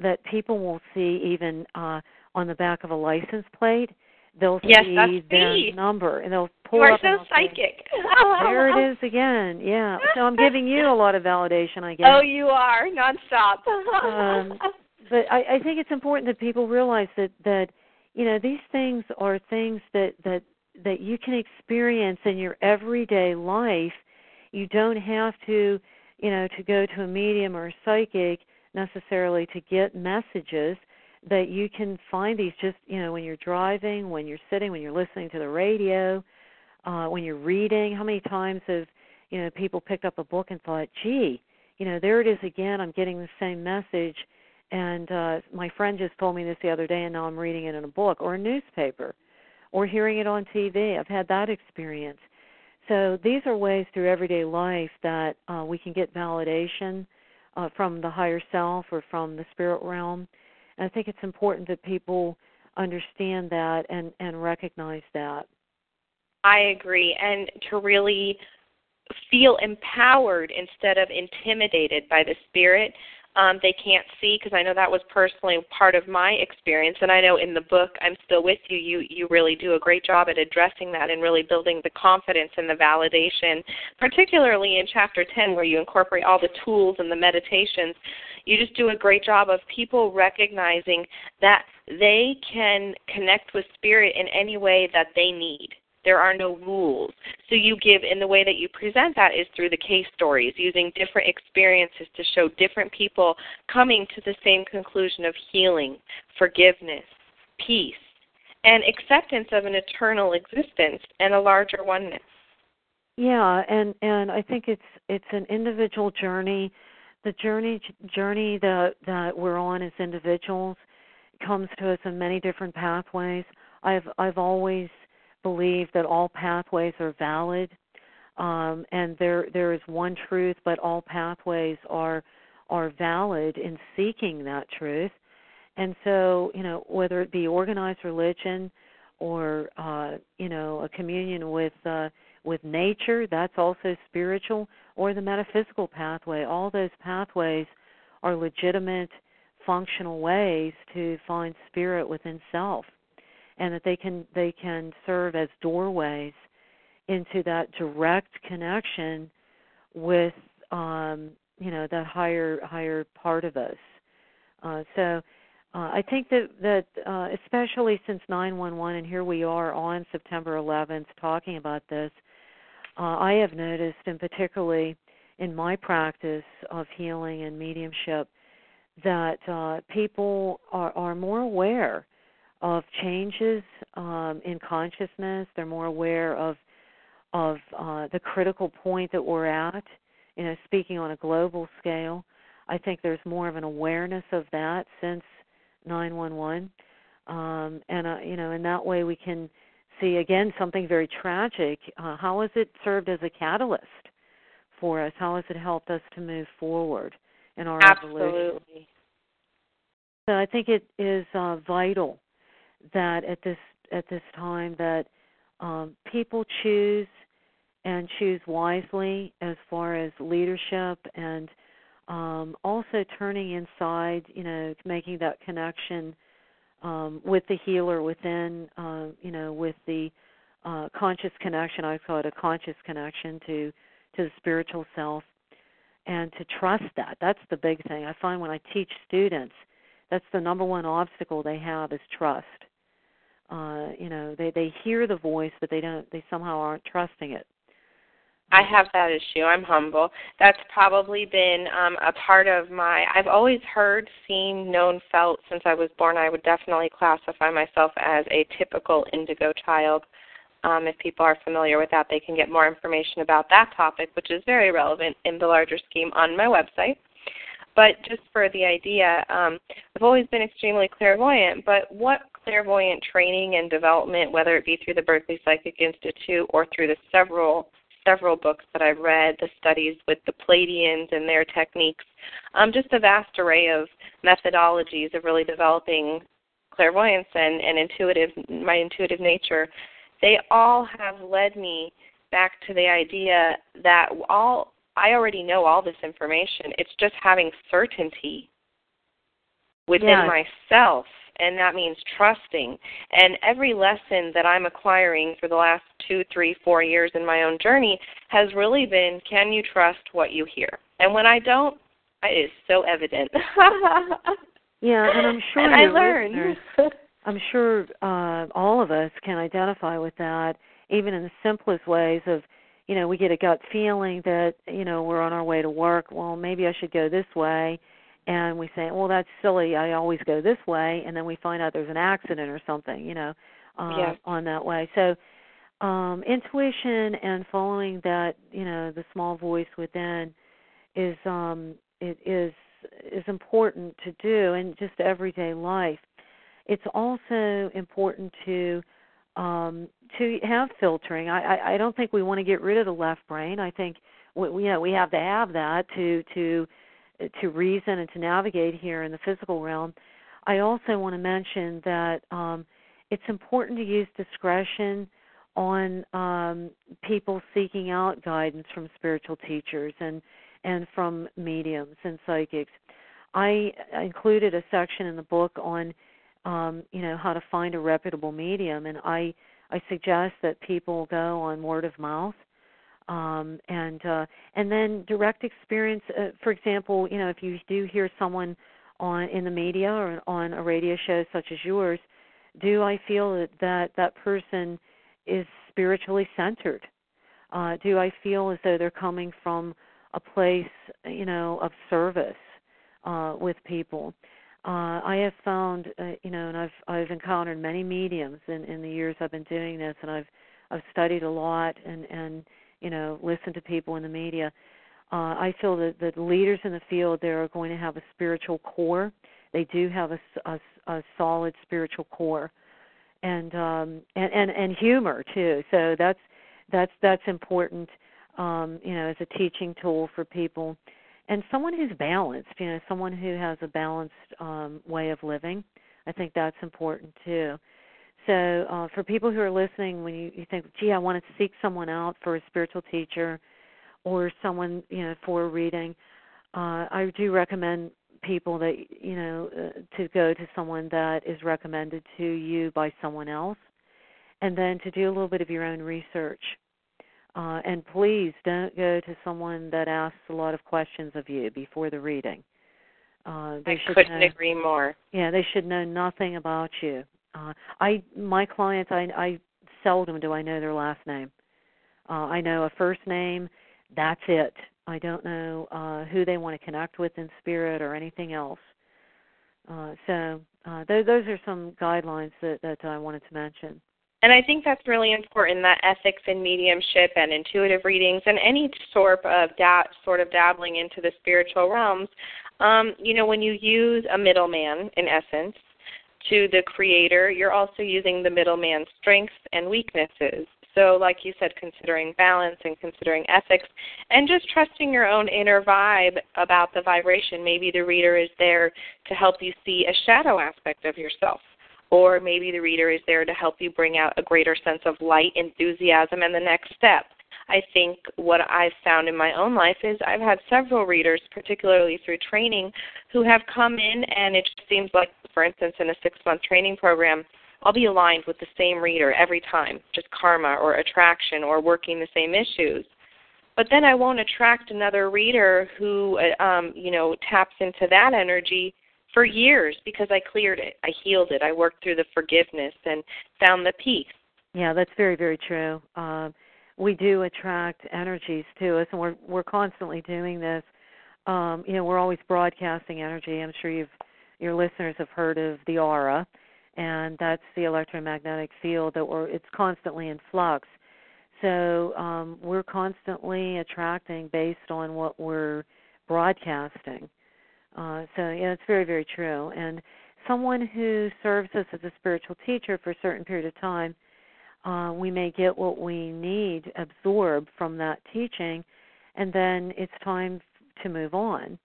that people will see even uh, on the back of a license plate. They'll yes, see that's their me. number, and they'll pull you up. You are so psychic. Say, there it is again. Yeah. So I'm giving you a lot of validation, I guess. Oh, you are nonstop. um, but I, I think it's important that people realize that that you know these things are things that that that you can experience in your everyday life. You don't have to, you know, to go to a medium or a psychic necessarily to get messages. That you can find these just, you know, when you're driving, when you're sitting, when you're listening to the radio, uh, when you're reading. How many times have, you know, people picked up a book and thought, gee, you know, there it is again, I'm getting the same message. And uh, my friend just told me this the other day, and now I'm reading it in a book or a newspaper or hearing it on T V. I've had that experience. So these are ways through everyday life that uh, we can get validation uh, from the higher self or from the spirit realm. And I think it's important that people understand that and, and recognize that. I agree. And to really feel empowered instead of intimidated by the spirit. Um, they can't see, because I know that was personally part of my experience. And I know in the book, I'm Still With You, you, you really do a great job at addressing that and really building the confidence and the validation, particularly in Chapter ten, where you incorporate all the tools and the meditations. You just do a great job of people recognizing that they can connect with spirit in any way that they need. There are no rules. So you give, and the way that you present that is through the case stories, using different experiences to show different people coming to the same conclusion of healing, forgiveness, peace, and acceptance of an eternal existence and a larger oneness. Yeah, and, and I think it's it's an individual journey. The journey journey that, that we're on as individuals comes to us in many different pathways. I've I've always believe that all pathways are valid, um, and there there is one truth, but all pathways are are valid in seeking that truth. And so, you know, whether it be organized religion or uh, you know, a communion with uh, with nature, that's also spiritual, or the metaphysical pathway. All those pathways are legitimate, functional ways to find spirit within self. And that they can they can serve as doorways into that direct connection with um, you know, that higher higher part of us. Uh, so uh, I think that that uh, especially since nine one one, and here we are on September eleventh talking about this. Uh, I have noticed, and particularly in my practice of healing and mediumship, that uh, people are, are more aware of changes um, in consciousness. They're more aware of of uh, the critical point that we're at. You know, speaking on a global scale, I think there's more of an awareness of that since nine one one, um, and uh, you know, in that way we can see again something very tragic. Uh, how has it served as a catalyst for us? How has it helped us to move forward in our Absolutely. evolution? So I think it is uh, vital that at this at this time that um, people choose and choose wisely as far as leadership, and um, also turning inside, you know, making that connection um, with the healer within, uh, you know, with the uh, conscious connection. I call it a conscious connection to, to the spiritual self, and to trust that. That's the big thing. I find when I teach students, that's the number one obstacle they have is trust. Uh, you know, they, they hear the voice, but they don't. They somehow aren't trusting it. I have that issue. I'm humble. That's probably been um, a part of my. I've always heard, seen, known, felt since I was born. I would definitely classify myself as a typical indigo child. Um, if people are familiar with that, they can get more information about that topic, which is very relevant in the larger scheme, on my website. But just for the idea, um, I've always been extremely clairvoyant, but what clairvoyant training and development, whether it be through the Berkeley Psychic Institute or through the several several books that I've read, the studies with the Pleiadians and their techniques, um, just a vast array of methodologies of really developing clairvoyance and, and intuitive my intuitive nature, they all have led me back to the idea that all I already know all this information. It's just having certainty within yes. myself, and that means trusting. And every lesson that I'm acquiring for the last two, three, four years in my own journey has really been, can you trust what you hear? And when I don't, it is so evident. yeah, and I'm sure and I learned. I'm sure uh, all of us can identify with that, even in the simplest ways of, you know, we get a gut feeling that, you know, we're on our way to work. Well, maybe I should go this way. And we say, well, that's silly. I always go this way. And then we find out there's an accident or something, you know, uh, yes. on that way. So um, intuition and following that, you know, the small voice within is um, it is is important to do in just everyday life. It's also important to um, to have filtering. I, I, I don't think we want to get rid of the left brain. I think we, you know, we have to have that to to to reason and to navigate here in the physical realm. I also want to mention that um, it's important to use discretion on um, people seeking out guidance from spiritual teachers and, and from mediums and psychics. I included a section in the book on, um, you know, how to find a reputable medium, and I, I suggest that people go on word of mouth. Um, and uh, and then direct experience. Uh, for example, you know, if you do hear someone on in the media or on a radio show such as yours, do I feel that that, that person is spiritually centered? Uh, do I feel as though they're coming from a place, you know, of service uh, with people? Uh, I have found, uh, you know, and I've I've encountered many mediums in, in the years I've been doing this, and I've I've studied a lot and and. you know, listen to people in the media. Uh, I feel that the leaders in the field, they're going to have a spiritual core. They do have a, a, a solid spiritual core, and, um, and and and humor too. So that's that's that's important, um, you know, as a teaching tool for people. And someone who's balanced, you know, someone who has a balanced um, way of living. I think that's important too. So uh, for people who are listening, when you, you think, gee, I want to seek someone out for a spiritual teacher or someone, you know, for a reading, uh, I do recommend people that, you know, uh, to go to someone that is recommended to you by someone else, and then to do a little bit of your own research. Uh, and please don't go to someone that asks a lot of questions of you before the reading. Uh, they I couldn't know, agree more. Yeah, they should know nothing about you. Uh, I my clients, I, I seldom do I know their last name. Uh, I know a first name, that's it. I don't know uh, who they want to connect with in spirit or anything else. Uh, so uh, th- those are some guidelines that, that I wanted to mention. And I think that's really important, that ethics in mediumship and intuitive readings and any sort of da- sort of dabbling into the spiritual realms, um, you know, when you use a middleman, in essence, to the creator, you're also using the middleman's strengths and weaknesses. So like you said, considering balance and considering ethics and just trusting your own inner vibe about the vibration. Maybe the reader is there to help you see a shadow aspect of yourself, or maybe the reader is there to help you bring out a greater sense of light, enthusiasm, and the next step. I think what I've found in my own life is I've had several readers, particularly through training, who have come in, and it just seems like, for instance, in a six-month training program, I'll be aligned with the same reader every time, just karma or attraction or working the same issues. But then I won't attract another reader who, um, you know, taps into that energy for years because I cleared it, I healed it, I worked through the forgiveness and found the peace. Yeah, that's very, very true. Um, we do attract energies to us, and we're we're constantly doing this. Um, you know, we're always broadcasting energy. I'm sure you've your listeners have heard of the aura, and that's the electromagnetic field that we're, it's constantly in flux. So um, we're constantly attracting based on what we're broadcasting. Uh, so, yeah, it's very, very true. And someone who serves us as a spiritual teacher for a certain period of time, uh, we may get what we need, absorb from that teaching, and then it's time to move on.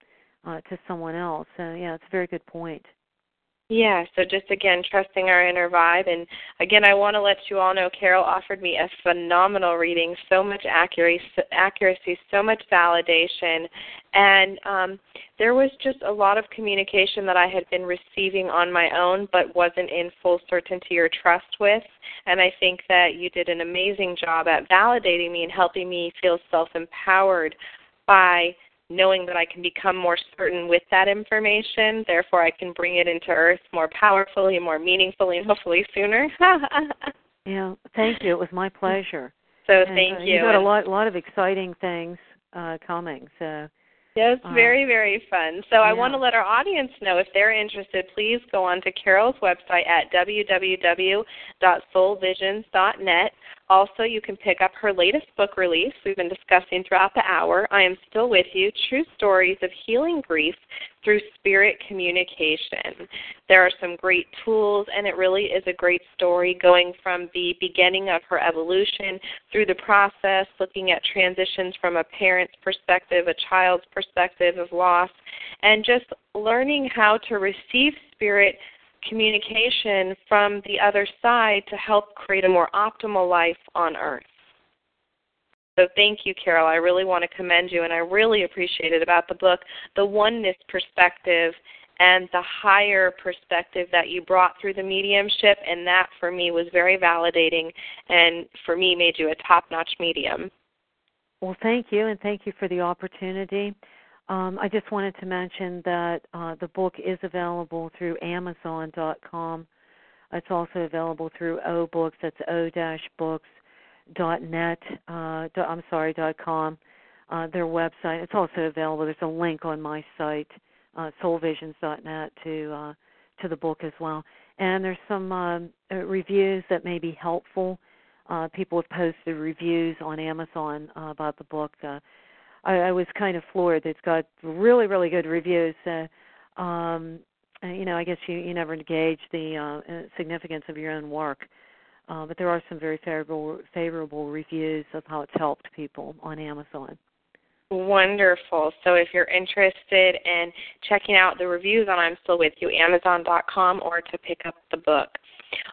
Uh, to someone else. So, yeah, it's a very good point. Yeah, so just, again, trusting our inner vibe. And, again, I want to let you all know Carol offered me a phenomenal reading, so much accuracy, so much validation. And um, there was just a lot of communication that I had been receiving on my own but wasn't in full certainty or trust with. And I think that you did an amazing job at validating me and helping me feel self-empowered by knowing that I can become more certain with that information, therefore I can bring it into Earth more powerfully, more meaningfully, and hopefully sooner. Yeah, thank you. It was my pleasure. So and, thank uh, you. You've got a lot, lot of exciting things uh, coming. So yes, uh, very, very fun. So yeah. I want to let our audience know if they're interested, please go on to Carol's website at w w w dot soul visions dot net. Also, you can pick up her latest book release we've been discussing throughout the hour, I Am Still With You, True Stories of Healing Grief Through Spirit Communication. There are some great tools, and it really is a great story going from the beginning of her evolution through the process, looking at transitions from a parent's perspective, a child's perspective of loss, and just learning how to receive spirit communication from the other side to help create a more optimal life on Earth. So thank you, Carol. I really want to commend you, and I really appreciate it about the book, the oneness perspective and the higher perspective that you brought through the mediumship, and that for me was very validating and for me made you a top-notch medium. Well, thank you, and thank you for the opportunity. Um, I just wanted to mention that uh, the book is available through amazon dot com. It's also available through O-Books. That's o dash books dot net. Uh, I'm sorry, .com. Uh, their website. It's also available. There's a link on my site, uh, soul visions dot net, to uh, to the book as well. And there's some um, reviews that may be helpful. Uh, people have posted reviews on Amazon uh, about the book. Uh, I was kind of floored. It's got really, really good reviews. Uh, um, you know, I guess you, you never gauge the uh, significance of your own work, uh, but there are some very favorable, favorable reviews of how it's helped people on Amazon. Wonderful. So if you're interested in checking out the reviews on I'm Still With You, amazon dot com, or to pick up the book.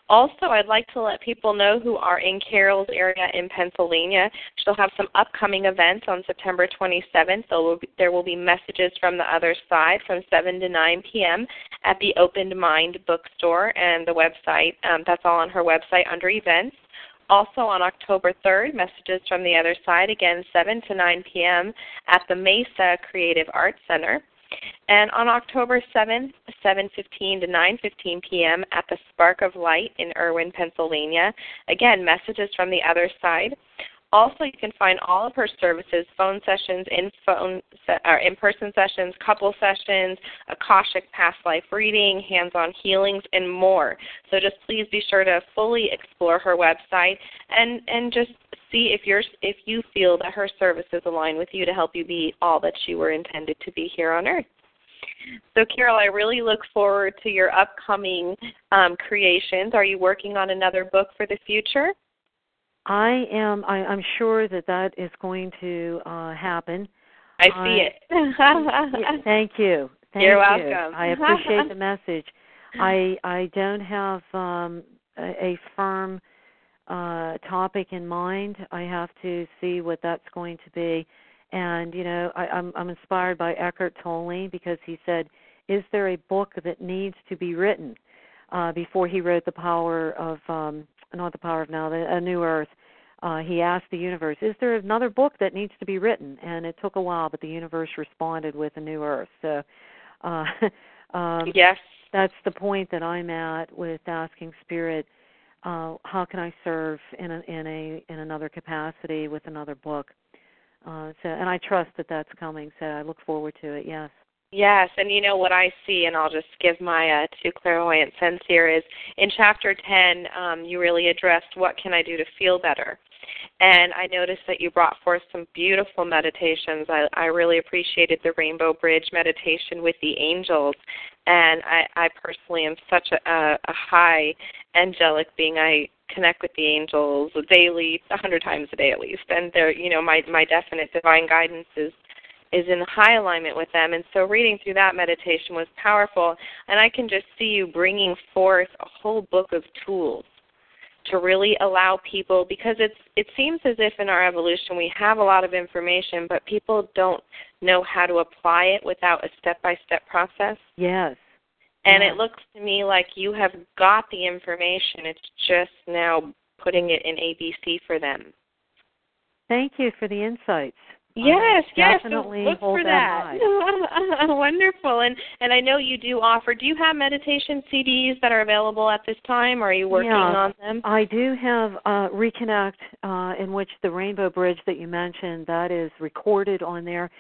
Also, I'd like to let people know who are in Carol's area in Pennsylvania. She'll have some upcoming events on September twenty-seventh. So there will be Messages from the Other Side from seven to nine p.m. at the Open Mind Bookstore and the website. Um, that's all on her website under events. Also on October third, Messages from the Other Side, again seven to nine p.m. at the Mesa Creative Arts Center. And on October seventh, seven fifteen to nine fifteen p.m. at the Spark of Light in Irwin, Pennsylvania. Again, Messages from the Other Side. Also, you can find all of her services, phone sessions, in phone or in-person sessions, couple sessions, Akashic Past Life Reading, hands-on healings, and more. So just please be sure to fully explore her website and, and just see if you're if you feel that her services align with you to help you be all that you were intended to be here on Earth. So, Carol, I really look forward to your upcoming um, creations. Are you working on another book for the future? I am. I, I'm sure that that is going to uh, happen. I see uh, it. Thank you. Thank You're you. welcome. I appreciate the message. I I don't have um, a, a firm uh, topic in mind. I have to see what that's going to be. And you know, I, I'm I'm inspired by Eckhart Tolle because he said, "Is there a book that needs to be written?" Uh, before he wrote The Power of um, Not the Power of Now, the, A New Earth, uh, he asked the universe, is there another book that needs to be written? And it took a while, but the universe responded with A New Earth. So uh, um, yes, that's the point that I'm at with asking Spirit, uh, how can I serve in a, in a in another capacity with another book? Uh, so, and I trust that that's coming, so I look forward to it, yes. Yes, and you know what I see, and I'll just give my uh, two clairvoyant sense here, is in Chapter ten, um, you really addressed what can I do to feel better. And I noticed that you brought forth some beautiful meditations. I, I really appreciated the Rainbow Bridge meditation with the angels. And I, I personally am such a, a, a high angelic being. I connect with the angels daily, a hundred times a day at least. And they're, you know, my, my definite divine guidance is is in high alignment with them. And so reading through that meditation was powerful. And I can just see you bringing forth a whole book of tools to really allow people, because it's, it seems as if in our evolution we have a lot of information, but people don't know how to apply it without a step-by-step process. Yes. And yes. It looks to me like you have got the information. It's just now putting it in A B C for them. Thank you for the insights. Yes, um, yes, definitely so look hold for that. that Wonderful. And and I know you do offer, do you have meditation C Ds that are available at this time? Or are you working yeah, on them? I do have uh, Reconnect, uh, in which the Rainbow Bridge that you mentioned, that is recorded on there.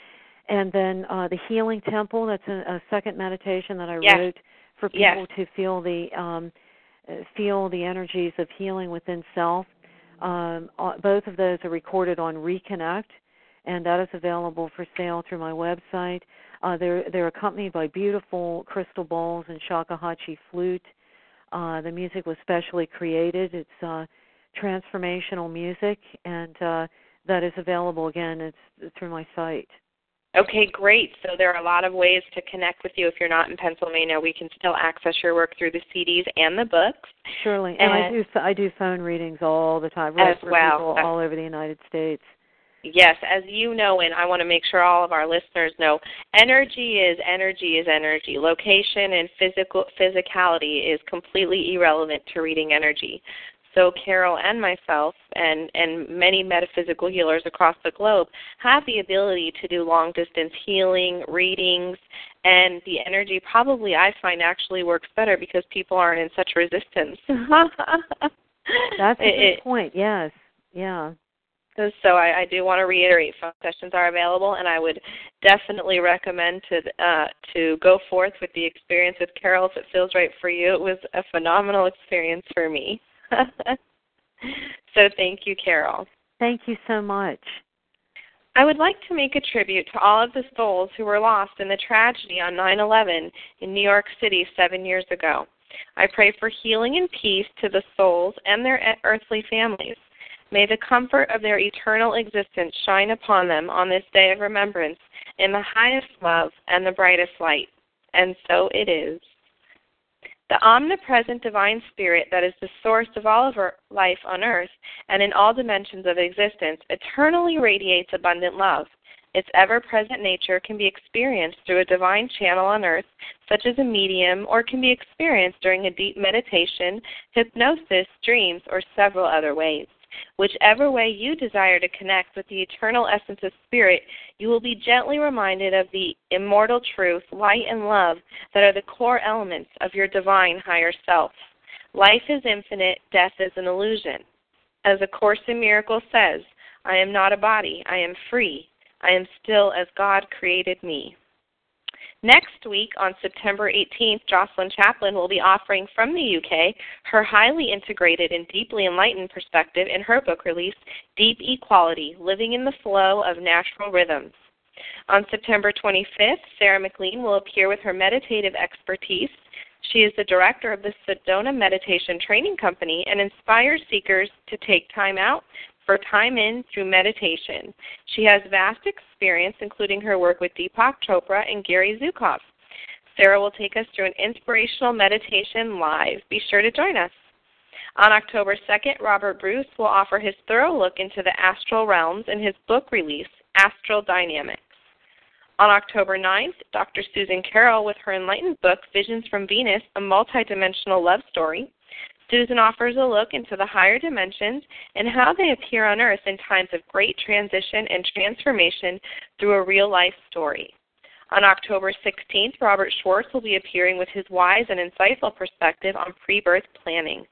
And then uh, the Healing Temple, that's a, a second meditation that I yes. wrote for people yes. to feel the um, feel the energies of healing within self. Um, both of those are recorded on Reconnect, and that is available for sale through my website. Uh, they're, they're accompanied by beautiful crystal bowls and shakuhachi flute. Uh, the music was specially created. It's uh, transformational music, and uh, that is available, again, it's through my site. Okay, great. So there are a lot of ways to connect with you. If you're not in Pennsylvania, we can still access your work through the C Ds and the books. Surely. And, and I do I do phone readings all the time, right, for well. people all over the United States. Yes, as you know, and I want to make sure all of our listeners know, energy is energy is energy. Location and physical physicality is completely irrelevant to reading energy. So Carol and myself and, and many metaphysical healers across the globe have the ability to do long-distance healing, readings, and the energy probably I find actually works better because people aren't in such resistance. That's a good it, point, yes, yeah. So I, I do want to reiterate, phone sessions are available, and I would definitely recommend to uh, to go forth with the experience with Carol if it feels right for you. It was a phenomenal experience for me. So thank you, Carol. Thank you so much. I would like to make a tribute to all of the souls who were lost in the tragedy on nine eleven in New York City seven years ago. I pray for healing and peace to the souls and their earthly families. May the comfort of their eternal existence shine upon them on this day of remembrance in the highest love and the brightest light. And so it is. The omnipresent divine spirit that is the source of all of our life on earth and in all dimensions of existence eternally radiates abundant love. Its ever-present nature can be experienced through a divine channel on earth, such as a medium, or can be experienced during a deep meditation, hypnosis, dreams, or several other ways. Whichever way you desire to connect with the eternal essence of spirit, you will be gently reminded of the immortal truth, light, and love that are the core elements of your divine higher self. Life is infinite, death is an illusion. As A Course in Miracles says, I am not a body, I am free. I am still as God created me. Next week, on September eighteenth, Jocelyn Chaplin will be offering from the U K her highly integrated and deeply enlightened perspective in her book release, Deep Equality: Living in the Flow of Natural Rhythms. On September twenty-fifth, Sarah McLean will appear with her meditative expertise. She is the director of the Sedona Meditation Training Company and inspires seekers to take time out for time in through meditation. She has vast experience, including her work with Deepak Chopra and Gary Zukav. Sarah will take us through an inspirational meditation live. Be sure to join us. On October second, Robert Bruce will offer his thorough look into the astral realms in his book release, Astral Dynamics. On October ninth, Doctor Susan Carroll with her enlightened book, Visions from Venus, A Multidimensional Love Story. Susan offers a look into the higher dimensions and how they appear on Earth in times of great transition and transformation through a real-life story. On October sixteenth, Robert Schwartz will be appearing with his wise and insightful perspective on pre-birth planning,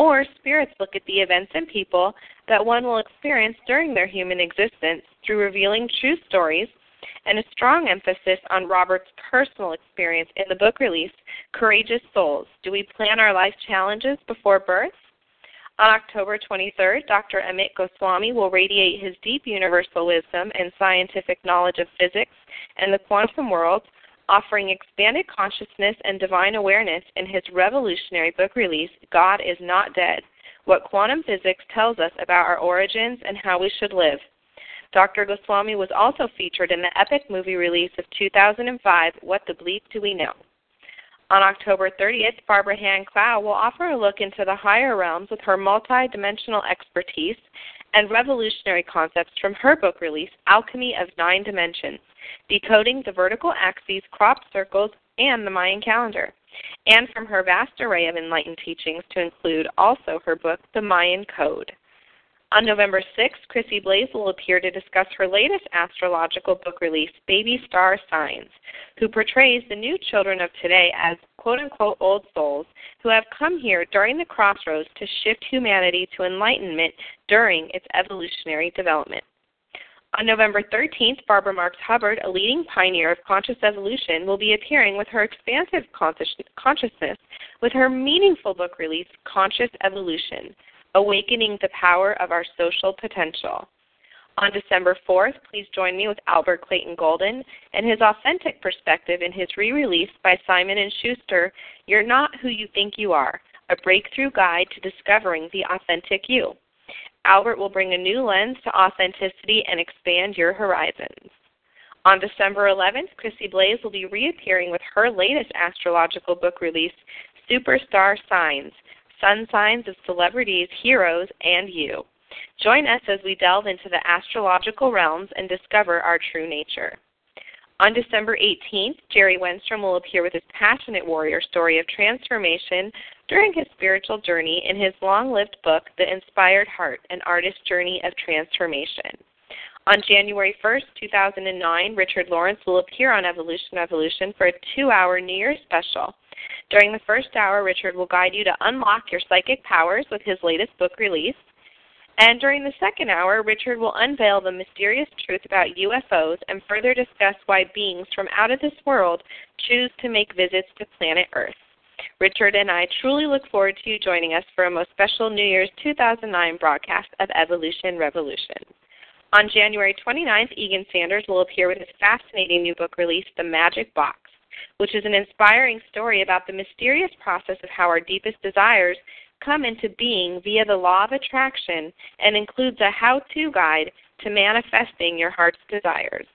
or spirits look at the events and people that one will experience during their human existence through revealing true stories, and a strong emphasis on Robert's personal experience in the book release, Courageous Souls, Do We Plan Our Life Challenges Before Birth? On October twenty-third, Doctor Amit Goswami will radiate his deep universal wisdom and scientific knowledge of physics and the quantum world, offering expanded consciousness and divine awareness in his revolutionary book release, God is Not Dead, What Quantum Physics Tells Us About Our Origins and How We Should Live. Doctor Goswami was also featured in the epic movie release of two thousand five, What the Bleep Do We Know? On October thirtieth, Barbara Han Clow will offer a look into the higher realms with her multi-dimensional expertise and revolutionary concepts from her book release, Alchemy of Nine Dimensions, Decoding the Vertical Axes, Crop Circles, and the Mayan Calendar, and from her vast array of enlightened teachings to include also her book, The Mayan Code. On November sixth, Chrissy Blaze will appear to discuss her latest astrological book release, Baby Star Signs, who portrays the new children of today as quote-unquote old souls who have come here during the crossroads to shift humanity to enlightenment during its evolutionary development. On November thirteenth, Barbara Marks Hubbard, a leading pioneer of conscious evolution, will be appearing with her expansive consciousness with her meaningful book release, Conscious Evolution, Awakening the Power of Our Social Potential. On December fourth, please join me with Albert Clayton Golden and his authentic perspective in his re-release by Simon and Schuster, You're Not Who You Think You Are, a breakthrough guide to discovering the authentic you. Albert will bring a new lens to authenticity and expand your horizons. On December eleventh, Chrissy Blaze will be reappearing with her latest astrological book release, Superstar Signs, Sun Signs of Celebrities, Heroes, and You. Join us as we delve into the astrological realms and discover our true nature. On December eighteenth, Jerry Wenstrom will appear with his passionate warrior story of transformation during his spiritual journey in his long-lived book, The Inspired Heart, An Artist's Journey of Transformation. On January first, two thousand nine, Richard Lawrence will appear on Evolution Revolution for a two-hour New Year's special. During the first hour, Richard will guide you to unlock your psychic powers with his latest book release. And during the second hour, Richard will unveil the mysterious truth about U F Os and further discuss why beings from out of this world choose to make visits to planet Earth. Richard and I truly look forward to you joining us for a most special New Year's two thousand nine broadcast of Evolution Revolution. On January twenty-ninth, Egan Sanders will appear with his fascinating new book release, The Magic Box, which is an inspiring story about the mysterious process of how our deepest desires come into being via the law of attraction and includes a how-to guide to manifesting your heart's desires.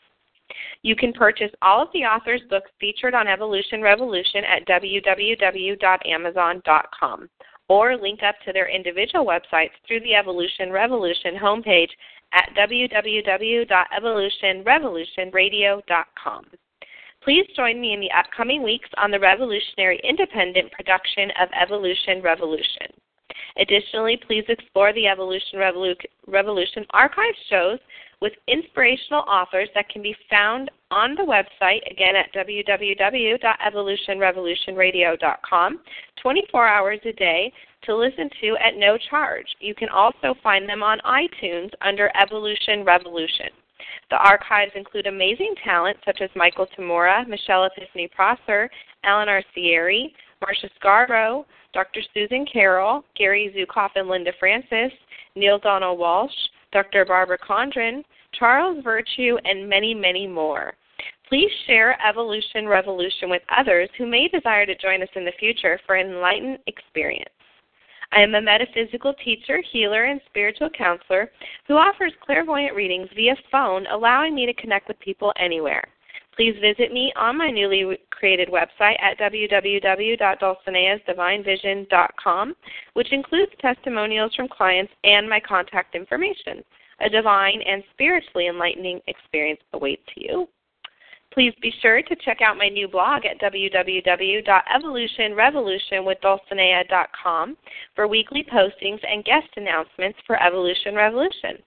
You can purchase all of the author's books featured on Evolution Revolution at w w w dot amazon dot com or link up to their individual websites through the Evolution Revolution homepage at w w w dot evolution revolution radio dot com. Please join me in the upcoming weeks on the revolutionary independent production of Evolution Revolution. Additionally, please explore the Evolution Revolu- Revolution archive shows with inspirational authors that can be found on the website, again at w w w dot evolution revolution radio dot com, twenty-four hours a day to listen to at no charge. You can also find them on iTunes under Evolution Revolution. The archives include amazing talent such as Michael Tamura, Michelle Epiphany Prosser, Alan Arcieri, Marcia Scarborough, Doctor Susan Carroll, Gary Zukav and Linda Francis, Neil Donald Walsh, Doctor Barbara Condren, Charles Virtue, and many, many more. Please share Evolution Revolution with others who may desire to join us in the future for an enlightened experience. I am a metaphysical teacher, healer, and spiritual counselor who offers clairvoyant readings via phone, allowing me to connect with people anywhere. Please visit me on my newly created website at w w w dot dulcineas divine vision dot com, which includes testimonials from clients and my contact information. A divine and spiritually enlightening experience awaits you. Please be sure to check out my new blog at w w w dot evolution revolution with dulcinea dot com for weekly postings and guest announcements for Evolution Revolution.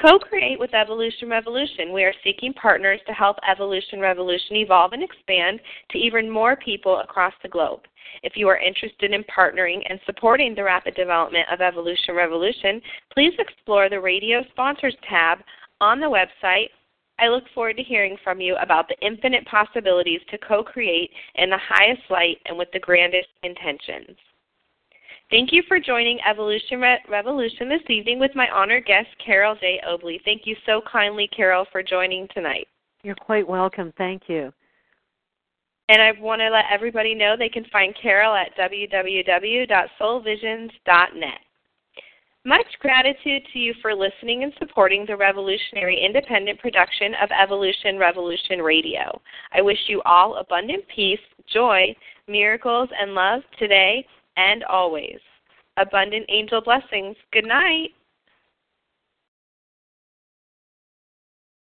Co-create with Evolution Revolution. We are seeking partners to help Evolution Revolution evolve and expand to even more people across the globe. If you are interested in partnering and supporting the rapid development of Evolution Revolution, please explore the Radio Sponsors tab on the website. I look forward to hearing from you about the infinite possibilities to co-create in the highest light and with the grandest intentions. Thank you for joining Evolution Re- Revolution this evening with my honored guest, Carol J. Obley. Thank you so kindly, Carol, for joining tonight. You're quite welcome. Thank you. And I want to let everybody know they can find Carol at w w w dot soul visions dot net. Much gratitude to you for listening and supporting the revolutionary independent production of Evolution Revolution Radio. I wish you all abundant peace, joy, miracles, and love today and always. Abundant angel blessings. Good night.